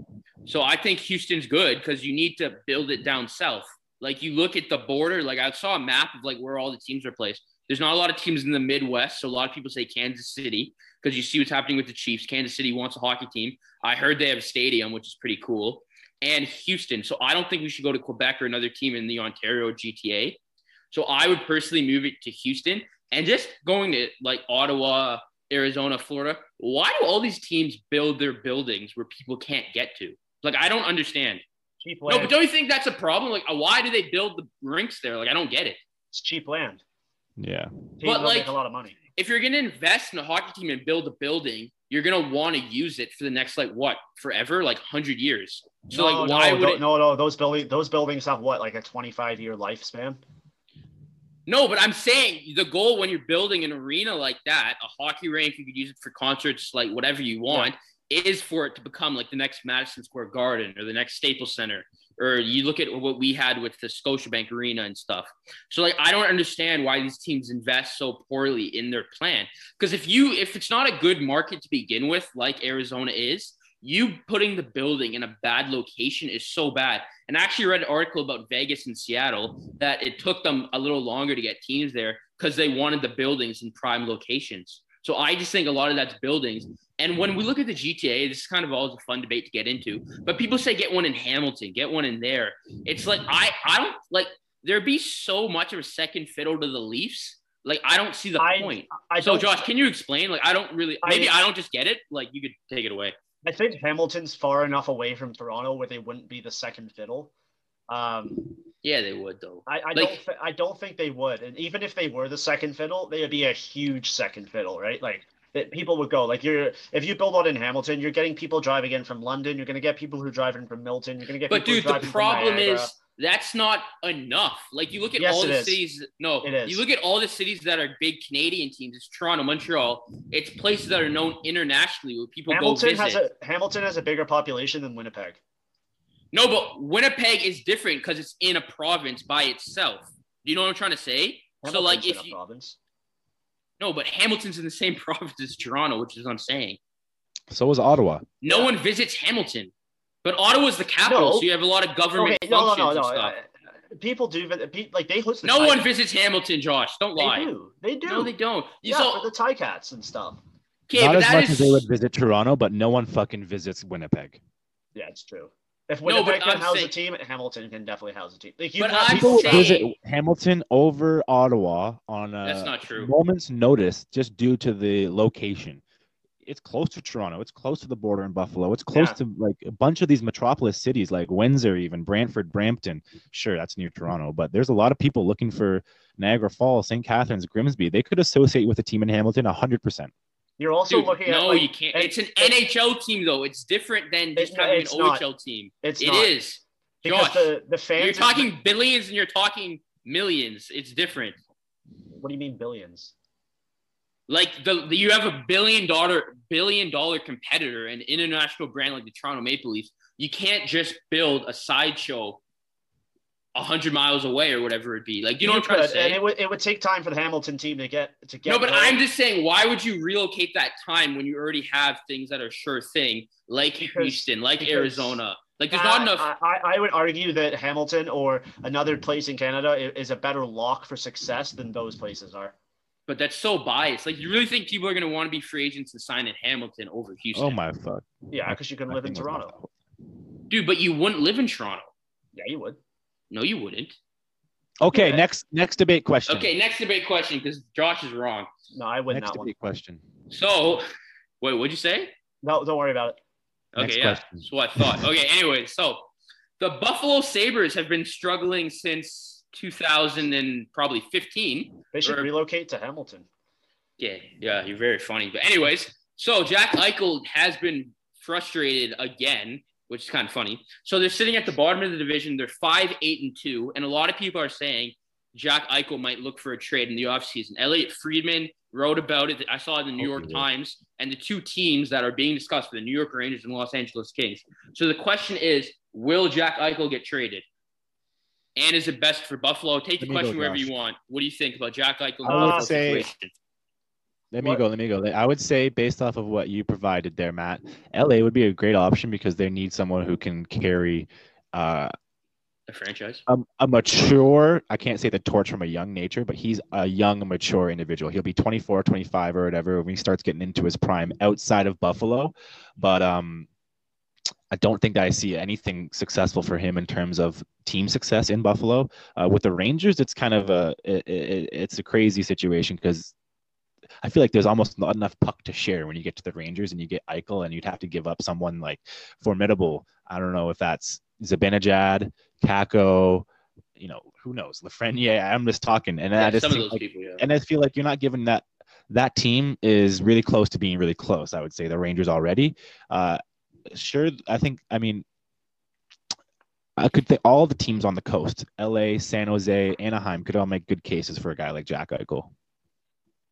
So I think Houston's good because you need to build it down south. Like you look at the border, like I saw a map of like where all the teams are placed. There's not a lot of teams in the Midwest. So a lot of people say Kansas City because you see what's happening with the Chiefs. Kansas City wants a hockey team. I heard they have a stadium, which is pretty cool. And Houston. So I don't think we should go to Quebec or another team in the Ontario G T A. So I would personally move it to Houston. And just going to like Ottawa, Arizona, Florida. Why do all these teams build their buildings where people can't get to? Like, I don't understand. Cheap land. No, but don't you think that's a problem? Like, why do they build the rinks there? Like, I don't get it. It's cheap land. Yeah. Teams but like a lot of money. If you're going to invest in a hockey team and build a building, you're going to want to use it for the next, like, what, forever? Like one hundred years. So, no, like, why no, would it... No, no, those, building, those buildings have, what, like a twenty-five-year lifespan? No, but I'm saying the goal when you're building an arena like that, a hockey rink, you could use it for concerts, like whatever you want, yeah. is for it to become like the next Madison Square Garden or the next Staples Center. Or you look at what we had with the Scotiabank Arena and stuff. So, like, I don't understand why these teams invest so poorly in their plan. Because if you if it's not a good market to begin with, like Arizona is, you putting the building in a bad location is so bad. And I actually read an article about Vegas and Seattle that it took them a little longer to get teams there because they wanted the buildings in prime locations. So I just think a lot of that's buildings. And when we look at the G T A, this is kind of always a fun debate to get into, but people say get one in Hamilton, get one in there. It's like, I, I don't like, there'd be so much of a second fiddle to the Leafs. Like, I don't see the I, point. I, I so Josh, can you explain? Like, I don't really, maybe I, I don't just get it. Like, you could take it away. I think Hamilton's far enough away from Toronto where they wouldn't be the second fiddle. Um, yeah, they would though. I, I like, don't. Th- I don't think they would. And even if they were the second fiddle, they would be a huge second fiddle, right? Like that, people would go. Like you're, if you build out in Hamilton, you're getting people driving in from London. You're going to get people who drive in from Milton. You're going to get. But people dude, who drive the problem from is that's not enough. Like you look at yes, all the is. cities. No, it is. You look at all the cities that are big Canadian teams. It's Toronto, Montreal. It's places that are known internationally where people Hamilton go visit. Has a, Hamilton has a bigger population than Winnipeg. No, but Winnipeg is different because it's in a province by itself. Do you know what I'm trying to say? Hamilton's so, like, if in you, a province. No, but Hamilton's in the same province as Toronto, which is what I'm saying. So is Ottawa. No yeah. one visits Hamilton, but Ottawa's the capital, no. so you have a lot of government okay, no, functions no, no, no, and stuff. Uh, people do, like they host. The no one cats. visits Hamilton, Josh. Don't lie. They do. They do. No, they don't. You yeah, saw... for the Ticats and stuff. Okay, Not but as that much is... as they would visit Toronto, but no one fucking visits Winnipeg. Yeah, it's true. If Winnipeg no, can I'm house saying, a team, Hamilton can definitely house a team. Like you have people saying, visit Hamilton over Ottawa on a that's not true. moment's notice just due to the location. It's close to Toronto. It's close to the border in Buffalo. It's close yeah. to like a bunch of these metropolis cities like Windsor, even Brantford, Brampton. Sure, that's near Toronto, but there's a lot of people looking for Niagara Falls, Saint Catharines, Grimsby. They could associate with a team in Hamilton one hundred percent. You're also Dude, looking at no, like, you can't. It's an it, N H L team though. It's different than just it, having an O H L not. team. It's it not. is. Josh, the, the fans you're talking like, billions and you're talking millions. It's different. What do you mean billions? Like the, the you have a billion dollar billion dollar competitor, an international brand like the Toronto Maple Leafs. You can't just build a sideshow one hundred miles away or whatever it'd be. Like, you know what I'm trying to say? And it would, it would take time for the Hamilton team to get to get. No, but there. I'm just saying, why would you relocate that time when you already have things that are sure thing, like because, Houston, like Arizona? Like, there's I, not enough. I, I would argue that Hamilton or another place in Canada is a better lock for success than those places are. But that's so biased. Like, you really think people are going to want to be free agents and sign in Hamilton over Houston? Oh, my fuck. Yeah, because you can I live in Toronto. Dude, but you wouldn't live in Toronto. Yeah, you would. No, you wouldn't. Okay, yeah. next next debate question. Okay, next debate question, because Josh is wrong. No, I wouldn't. Next debate one. question. So, wait, what'd you say? No, don't worry about it. Okay, next yeah, question. That's what I thought. Okay, anyway, so the Buffalo Sabres have been struggling since two thousand and probably fifteen. They should or, relocate to Hamilton. Yeah, yeah, you're very funny. But anyways, so Jack Eichel has been frustrated again, which is kind of funny. So they're sitting at the bottom of the division. They're five, eight, and two. And a lot of people are saying Jack Eichel might look for a trade in the offseason. Elliot Friedman wrote about it. I saw it in the New York oh, yeah. Times and the two teams that are being discussed, the New York Rangers and Los Angeles Kings. So the question is, will Jack Eichel get traded? And is it best for Buffalo? Take let the question go, wherever you want. What do you think about Jack Eichel? I would say, Let me what? go. Let me go. I would say, based off of what you provided there, Matt, L A would be a great option because they need someone who can carry uh, a franchise. A, a mature, I can't say the torch from a young nature, but he's a young, mature individual. He'll be twenty-four, twenty-five or whatever when he starts getting into his prime outside of Buffalo. But um, I don't think that I see anything successful for him in terms of team success in Buffalo. Uh, with the Rangers, it's kind of a it, it, it's a crazy situation because I feel like there's almost not enough puck to share when you get to the Rangers and you get Eichel, and you'd have to give up someone like formidable. I don't know if that's Zibanejad, Kako, you know, who knows, Lafreniere. I'm just talking, and yeah, I just some of those like, people, yeah. And I feel like you're not giving that. That team is really close to being really close. I would say the Rangers already. Uh, sure, I think. I mean, I could think all the teams on the coast, L A, San Jose, Anaheim, could all make good cases for a guy like Jack Eichel.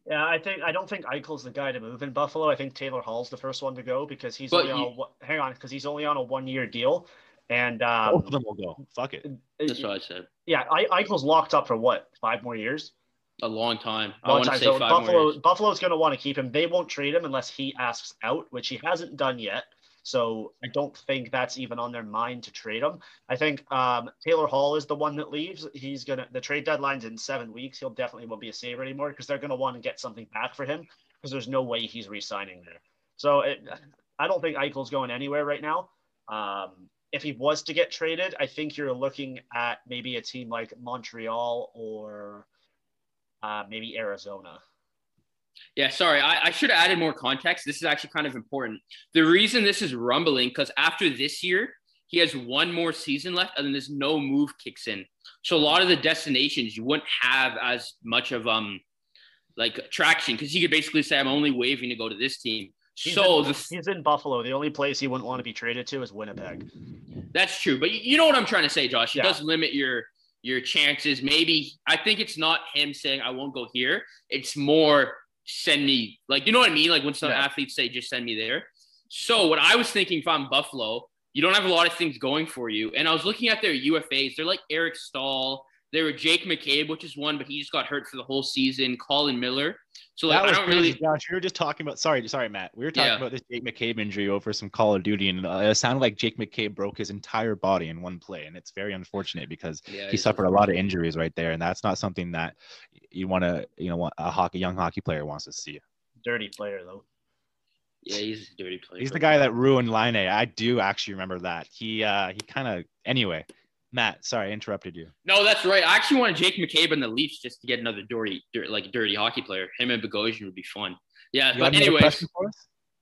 Yeah, I think I don't think Eichel's the guy to move in Buffalo. I think Taylor Hall's the first one to go because he's but only you, on a, hang on because he's only on a one year deal, and um, both of them will go. Fuck it. That's what I said. Yeah, Eichel's locked up for what, five more years? A long time. I long want time. To say so five Buffalo, more years. Buffalo's going to want to keep him. They won't trade him unless he asks out, which he hasn't done yet. So I don't think that's even on their mind to trade him. I think um, Taylor Hall is the one that leaves. He's going to – the trade deadline's in seven weeks. He'll definitely won't be a saver anymore because they're going to want to get something back for him because there's no way he's re-signing there. So it, I don't think Eichel's going anywhere right now. Um, if he was to get traded, I think you're looking at maybe a team like Montreal or uh, maybe Arizona. Yeah, sorry. I, I should have added more context. This is actually kind of important. The reason this is rumbling, because after this year, he has one more season left, and then there's no move kicks in. So a lot of the destinations, you wouldn't have as much of um, like traction, because he could basically say, I'm only waving to go to this team. He's so in, the, he's in Buffalo. The only place he wouldn't want to be traded to is Winnipeg. That's true. But you, you know what I'm trying to say, Josh. It yeah. does limit your your chances. Maybe I think it's not him saying, I won't go here. It's more – send me, like, you know what I mean? Like when some yeah. athletes say, just send me there. So what I was thinking, if I'm Buffalo, you don't have a lot of things going for you. And I was looking at their U F As. They're like Eric Staal. They were Jake McCabe, which is one, but he just got hurt for the whole season. Colin Miller. So like, I don't crazy, really. Josh, we were just talking about, sorry, sorry, Matt. We were talking yeah. about this Jake McCabe injury over some Call of Duty. And uh, it sounded like Jake McCabe broke his entire body in one play. And it's very unfortunate because yeah, he suffered a lot of injuries right there. And that's not something that you want to, you know, a hockey, young hockey player wants to see. Dirty player though. Yeah, he's a dirty player. He's the guy that ruined Line A. I do actually remember that. He, uh, he kind of, anyway, Matt, sorry, I interrupted you. No, that's right. I actually wanted Jake McCabe and the Leafs just to get another dirty, dirty like dirty hockey player. Him and Bogosian would be fun. Yeah, you but anyways.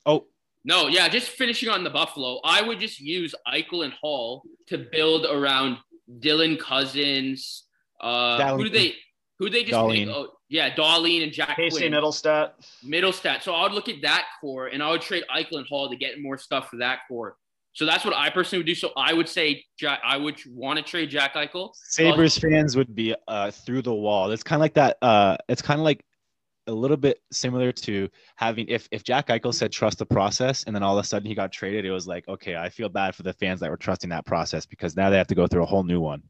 Oh. No, yeah, just finishing on the Buffalo. I would just use Eichel and Hall to build around Dylan Cousins. Uh, who do they who do they just make? Oh, yeah, Darlene and Jack Quinn. Casey Middlestat. Middlestat. So I would look at that core, and I would trade Eichel and Hall to get more stuff for that core. So that's what I personally would do. So I would say Jack, I would want to trade Jack Eichel. Sabres uh, fans would be uh, through the wall. It's kind of like that. Uh, it's kind of like a little bit similar to having if, if Jack Eichel said trust the process and then all of a sudden he got traded, it was like, okay, I feel bad for the fans that were trusting that process because now they have to go through a whole new one.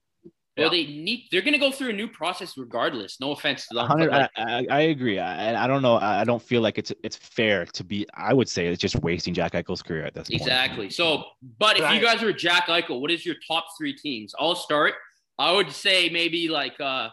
Well, they need, they're going to go through a new process regardless. No offense to them. Like, I, I agree. I, I don't know. I don't feel like it's it's fair to be, I would say it's just wasting Jack Eichel's career at this point. Exactly. So, but if you guys are Jack Eichel, what is your top three teams? I'll start. I would say maybe like, uh,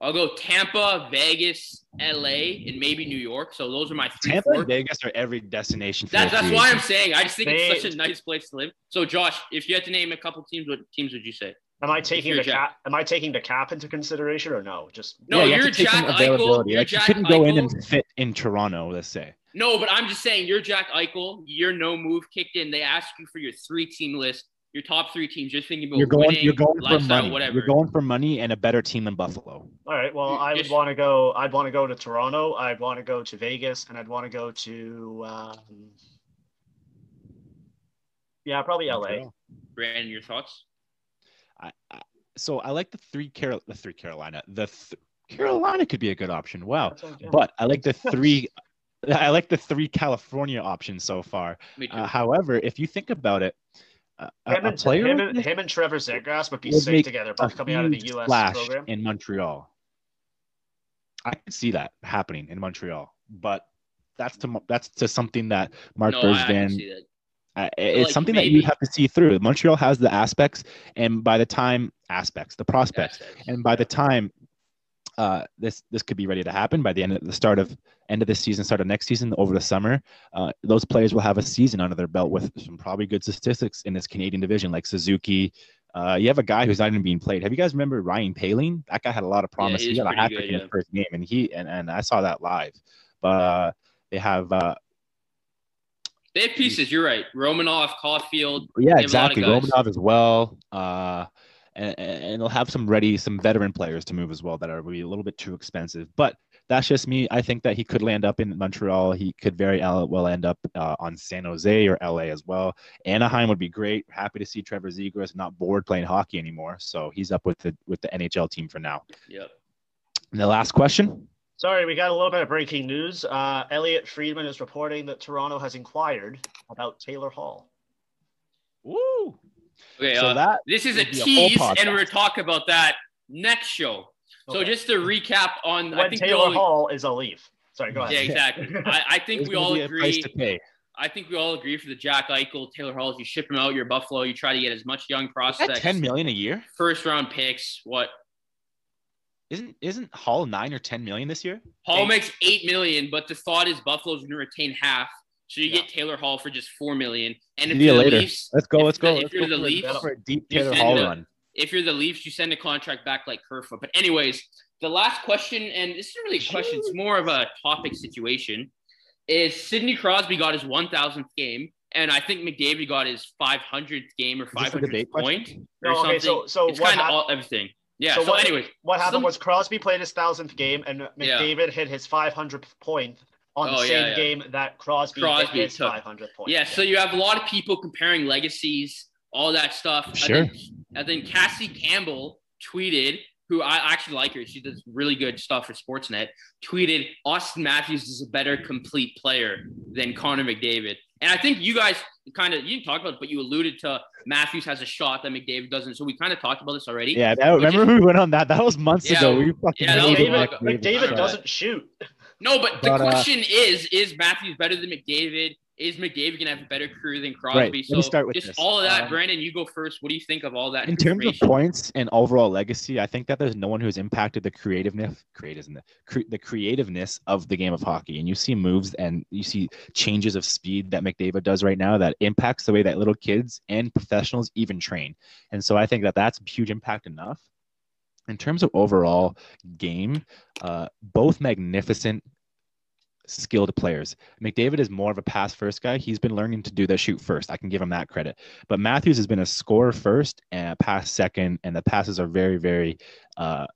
I'll go Tampa, Vegas, L A, and maybe New York. So those are my three. Tampa and Vegas are every destination. That's, that's why I'm saying. I just think it's such a nice place to live. So Josh, if you had to name a couple teams, what teams would you say? Am I taking the cap? Am I taking the cap into consideration or no? Just no. Yeah, you you're Jack Eichel. You're like, Jack you couldn't go Eichel. in and fit in Toronto. Let's say no, but I'm just saying you're Jack Eichel. You're no move kicked in. They ask you for your three team list, your top three teams. You're thinking about you're going. Winning, you're going for money. Whatever. You're going for money and a better team than Buffalo. All right. Well, I would want to go. I'd want to go to Toronto. I'd want to go to Vegas, and I'd want to go to. Um, yeah, probably L A. Brandon, your thoughts? I, I, so I like the three Carol, the three Carolina, the th- Carolina could be a good option. Wow. But I like the three, I like the three California options so far. Uh, however, if you think about it, uh, him, a, a player him, like and, him and Trevor Zegras would be would sick together, both coming out of the U S flash program in Montreal. I could see that happening in Montreal, but that's to, that's to something that Mark no, Bergevin. Uh, it's like something maybe. that you have to see through. Montreal has the aspects, and by the time aspects, the prospects, aspects. and by the time uh, this this could be ready to happen by the end of the start of end of this season, start of next season, over the summer, uh, those players will have a season under their belt with some probably good statistics in this Canadian division, like Suzuki. Uh, you have a guy who's not even being played. Have you guys remember Ryan Paling? That guy had a lot of promise. Yeah, he, he got a hat trick yeah. in his first game, and he and, and I saw that live. Uh, they have uh, they have pieces. You're right. Romanoff, Caulfield. Yeah, exactly. Romanoff as well. Uh, and, and they'll have some ready, some veteran players to move as well that are really a little bit too expensive. But that's just me. I think that he could land up in Montreal. He could very well end up uh, on San Jose or L A as well. Anaheim would be great. Happy to see Trevor Zegras not bored playing hockey anymore. So he's up with the with the N H L team for now. Yep. And the last question. Sorry, we got a little bit of breaking news. Uh, Elliot Friedman is reporting that Toronto has inquired about Taylor Hall. Woo! Okay, so uh, that this is a tease, a and we're talking about that next show. So just to recap on, when I think Taylor all, Hall is a Leaf. Sorry, go ahead. Yeah, exactly. I, I think we all agree. I think we all agree for the Jack Eichel, Taylor Halls. You ship him out, you're Buffalo. You try to get as much young prospects. Is that ten million a year. First round picks. What? Isn't isn't Hall nine or ten million this year? Hall eight. Makes eight million, but the thought is Buffalo's going to retain half. So you yeah. get Taylor Hall for just four million. And if See you're the later. Leafs, let's go. Let's if, go. If let's you're go the Leafs, for a deep Taylor Hall the, run. If you're the Leafs, you send a contract back like Kerfoot. But anyways, the last question, and this isn't really a question, it's more of a topic situation, is Sidney Crosby got his one thousandth game, and I think McDavid got his five hundredth game or five hundredth point or no, something. Okay, so, so it's kind of all everything. Yeah, so, so what, anyways. What happened some, was Crosby played his one thousandth game, and McDavid yeah. hit his five hundredth point on oh, the same yeah, yeah. game that Crosby, Crosby hit his took. five hundredth point. Yeah, yeah, so you have a lot of people comparing legacies, all that stuff. Sure. I think, And then Cassie Campbell tweeted, who I actually like her. She does really good stuff for Sportsnet. Tweeted, Auston Matthews is a better complete player than Connor McDavid. And I think you guys kind of, you didn't talk about it, but you alluded to Matthews has a shot that McDavid doesn't. So we kind of talked about this already. Yeah, that, remember is, we went on that. That was months yeah, ago. We fucking yeah, McDavid, McDavid doesn't shoot. No, but, but the question uh, is, is Matthews better than McDavid? Is McDavid going to have a better career than Crosby? Right. So start with just this. all of that, um, Brandon, you go first. What do you think of all that? In terms of points and overall legacy, I think that there's no one who's impacted the creativeness, creativeness, cre- the creativeness of the game of hockey. And you see moves and you see changes of speed that McDavid does right now that impacts the way that little kids and professionals even train. And so I think that that's a huge impact enough. In terms of overall game, uh, both magnificent skilled players. McDavid is more of a pass first guy. He's been learning to do the shoot first. I can give him that credit. But Matthews has been a scorer first and a pass second, and the passes are very, very uh,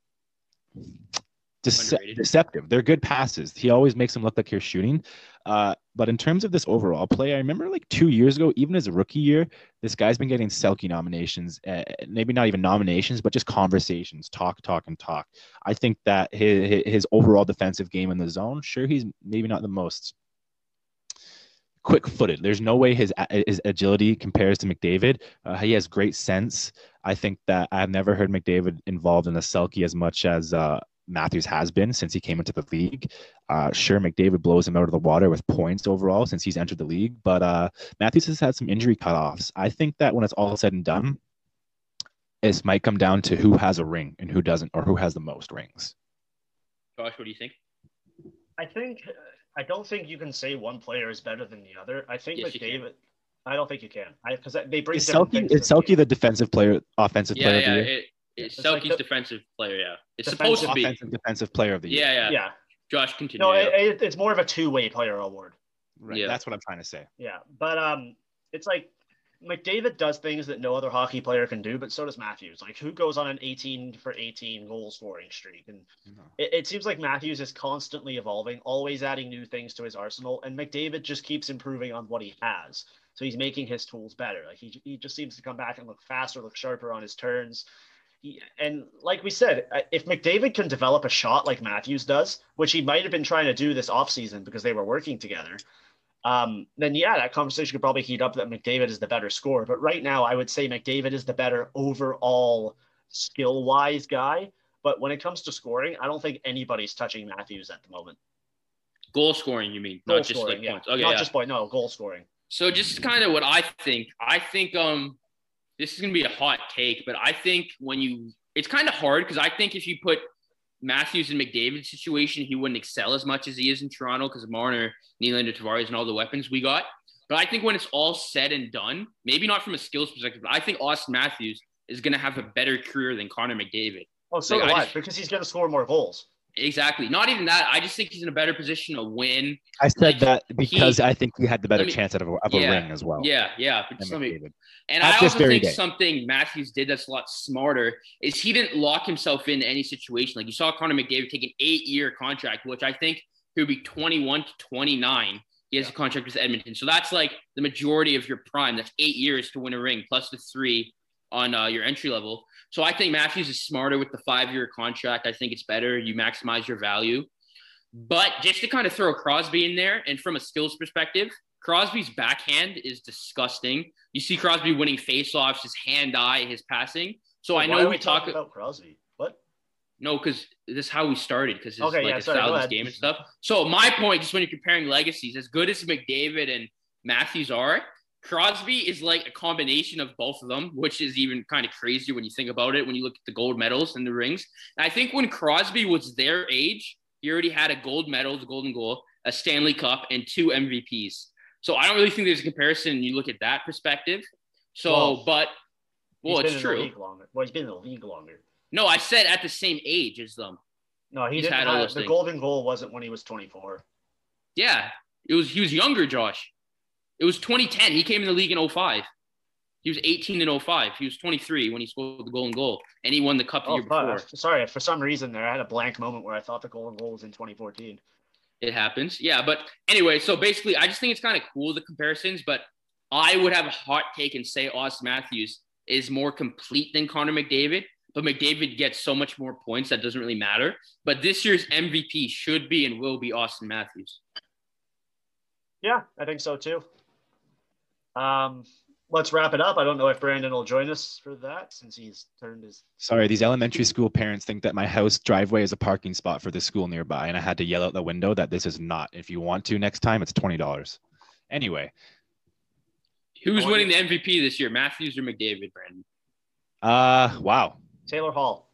dece- deceptive. They're good passes. He always makes them look like you're shooting. Uh, but in terms of this overall play, I remember like two years ago, even as a rookie year, this guy's been getting Selke nominations, uh, maybe not even nominations, but just conversations, talk, talk, and talk. I think that his, his overall defensive game in the zone, sure, he's maybe not the most quick-footed. There's no way his his agility compares to McDavid. Uh, he has great sense. I think that I've never heard McDavid involved in a Selke as much as uh, Matthews has been since he came into the league. Uh, sure, McDavid blows him out of the water with points overall since he's entered the league, but uh, Matthews has had some injury cutoffs. I think that when it's all said and done, it might come down to who has a ring and who doesn't, or who has the most rings. Josh, what do you think? I think I don't think you can say one player is better than the other. I think yes, McDavid. I don't think you can. I because they bring is different Selke, things. Is Selke the, the defensive player, offensive yeah, player yeah, of the year? It, It's Selke's like the, defensive player, yeah. It's supposed to be. Offensive defensive player of the year. Yeah, yeah. yeah. Josh, continue. No, it, it, it's more of a two-way player award. Right, yeah. That's what I'm trying to say. Yeah, but um, it's like McDavid does things that no other hockey player can do, but so does Matthews. Like, who goes on an eighteen for eighteen goal-scoring streak? And no. it, it seems like Matthews is constantly evolving, always adding new things to his arsenal, and McDavid just keeps improving on what he has. So he's making his tools better. Like, he, he just seems to come back and look faster, look sharper on his turns. And like we said, if McDavid can develop a shot like Matthews does, which he might have been trying to do this offseason because they were working together, um, then, yeah, that conversation could probably heat up that McDavid is the better scorer. But right now, I would say McDavid is the better overall skill-wise guy. But when it comes to scoring, I don't think anybody's touching Matthews at the moment. Goal scoring, you mean? Goal not scoring, just like yeah. points. Okay, not yeah. just point. No, goal scoring. So just kind of what I think. I think – um. This is going to be a hot take, but I think when you – it's kind of hard because I think if you put Matthews in McDavid's situation, he wouldn't excel as much as he is in Toronto because of Marner, Nylander, Tavares, and all the weapons we got. But I think when it's all said and done, maybe not from a skills perspective, but I think Auston Matthews is going to have a better career than Connor McDavid. Oh, so like, do I, just, because he's going to score more goals. Exactly. Not even that. I just think he's in a better position to win. I said like, that because he, I think he had the better me, chance of a, of yeah, a ring as well. Yeah, yeah. Me, and I also think day. something Matthews did that's a lot smarter is he didn't lock himself into any situation. Like you saw Connor McDavid take an eight-year contract, which I think he'll be twenty-one to twenty-nine. He has a contract with Edmonton. So that's like the majority of your prime. That's eight years to win a ring plus the three on uh, your entry level. So I think Matthews is smarter with the five-year contract. I think it's better. You maximize your value. But just to kind of throw Crosby in there, and from a skills perspective, Crosby's backhand is disgusting. You see Crosby winning faceoffs, his hand-eye, his passing. So, so I know why are we, we talk talking about Crosby. What? No, because this is how we started, because it's okay, like yeah, a sorry, thousands game and stuff. So my point, just when you're comparing legacies, as good as McDavid and Matthews are, Crosby is like a combination of both of them, which is even kind of crazy when you think about it, when you look at the gold medals and the rings. And I think when Crosby was their age, he already had a gold medal, the Golden Goal, a Stanley Cup, and two M V Ps. So I don't really think there's a comparison you look at that perspective. So, well, but, well, it's true. Well, he's been in the league longer. No, I said at the same age as them. No, he he's didn't. Had all those the things. Golden Goal wasn't when he was twenty-four. Yeah, it was. He was younger, Josh. It was twenty ten. He came in the league in oh five. He was eighteen in oh five. He was twenty-three when he scored the Golden Goal, and he won the Cup the oh, year before. Sorry, for some reason there, I had a blank moment where I thought the Golden Goal was in twenty fourteen. It happens. Yeah, but anyway, so basically I just think it's kind of cool, the comparisons, but I would have a hot take and say Auston Matthews is more complete than Connor McDavid, but McDavid gets so much more points that doesn't really matter. But this year's M V P should be and will be Auston Matthews. Yeah, I think so too. Um, let's wrap it up. I don't know if Brandon will join us for that since he's turned his. Sorry, these elementary school parents think that my house driveway is a parking spot for the school nearby, and I had to yell out the window that this is not. If you want to next time, it's twenty dollars. Anyway, who's winning the M V P this year, Matthews or McDavid, Brandon? Uh, wow. Taylor Hall.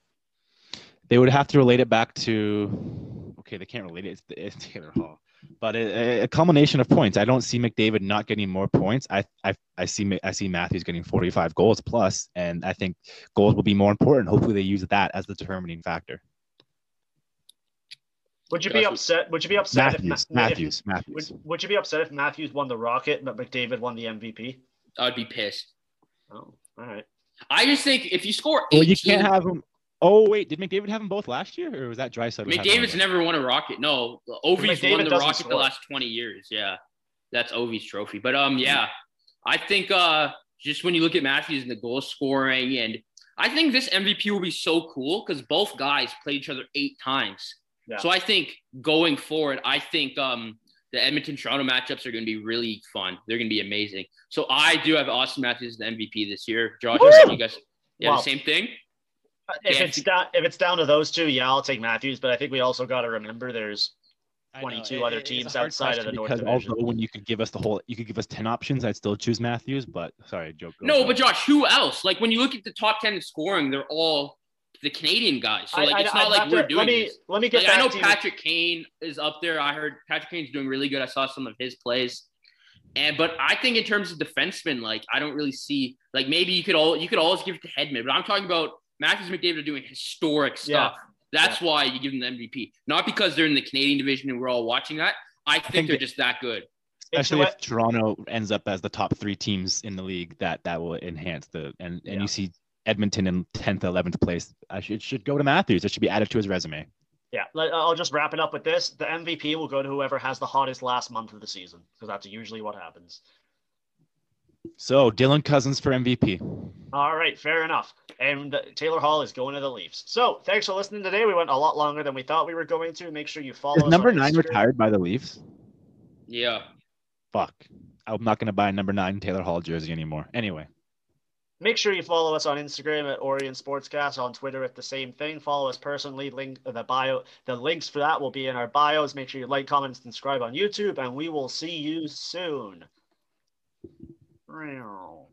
They would have to relate it back to. Okay, they can't relate it. It's, the, it's Taylor Hall. But a, a culmination of points. I don't see McDavid not getting more points. I I I see I see Matthews getting forty-five goals plus, and I think goals will be more important. Hopefully, they use that as the determining factor. Would you be upset? Would you be upset? Matthews, if Ma- Matthews, if, Matthews. Would, would you be upset if Matthews won the Rocket but McDavid won the M V P? I'd be pissed. Oh, all right. I just think if you score, eighteen- well, you can't have them. Oh, wait, did McDavid have them both last year, or was that Draisaitl? McDavid's never won a Rocket. No, Ovi's won the Rocket the last twenty years. Yeah, that's Ovi's trophy. But, um, yeah, I think uh, just when you look at Matthews and the goal scoring, and I think this M V P will be so cool because both guys played each other eight times. Yeah. So I think going forward, I think um, the Edmonton-Toronto matchups are going to be really fun. They're going to be amazing. So I do have Auston Matthews as the M V P this year. Josh, you guys yeah, wow. the same thing? If it's down, if it's down to those two, yeah, I'll take Matthews. But I think we also got to remember there's twenty-two know, it, other teams outside of the North Division. Although when you could give us the whole, you could give us ten options, I'd still choose Matthews. But sorry, joke. No, but Josh, who else? Like when you look at the top ten in scoring, they're all the Canadian guys. So like I, it's not I, like we're to, doing. Let me this. let me get. Like, I know to Patrick you. Kane is up there. I heard Patrick Kane's doing really good. I saw some of his plays. And but I think in terms of defensemen, like I don't really see. Like maybe you could all you could always give it to Hedman, but I'm talking about. Matthews and McDavid are doing historic stuff. Yeah. That's yeah. why you give them the M V P. Not because they're in the Canadian division and we're all watching that. I think, I think they're that, just that good. Especially if Toronto ends up as the top three teams in the league, that that will enhance the – and and yeah. you see Edmonton in tenth, eleventh place. I should, it should go to Matthews. It should be added to his resume. Yeah, I'll just wrap it up with this. The M V P will go to whoever has the hottest last month of the season because that's usually what happens. So, Dylan Cousins for M V P. All right, fair enough. And Taylor Hall is going to the Leafs. So, thanks for listening today. We went a lot longer than we thought we were going to. Make sure you follow is us. Number nine Instagram. Retired by the Leafs? Yeah. Fuck. I'm not going to buy a number nine Taylor Hall jersey anymore. Anyway. Make sure you follow us on Instagram at Orion Sportscast, on Twitter at the same thing. Follow us personally. Link the bio. The links for that will be in our bios. Make sure you like, comment, and subscribe on YouTube, and we will see you soon. Meow.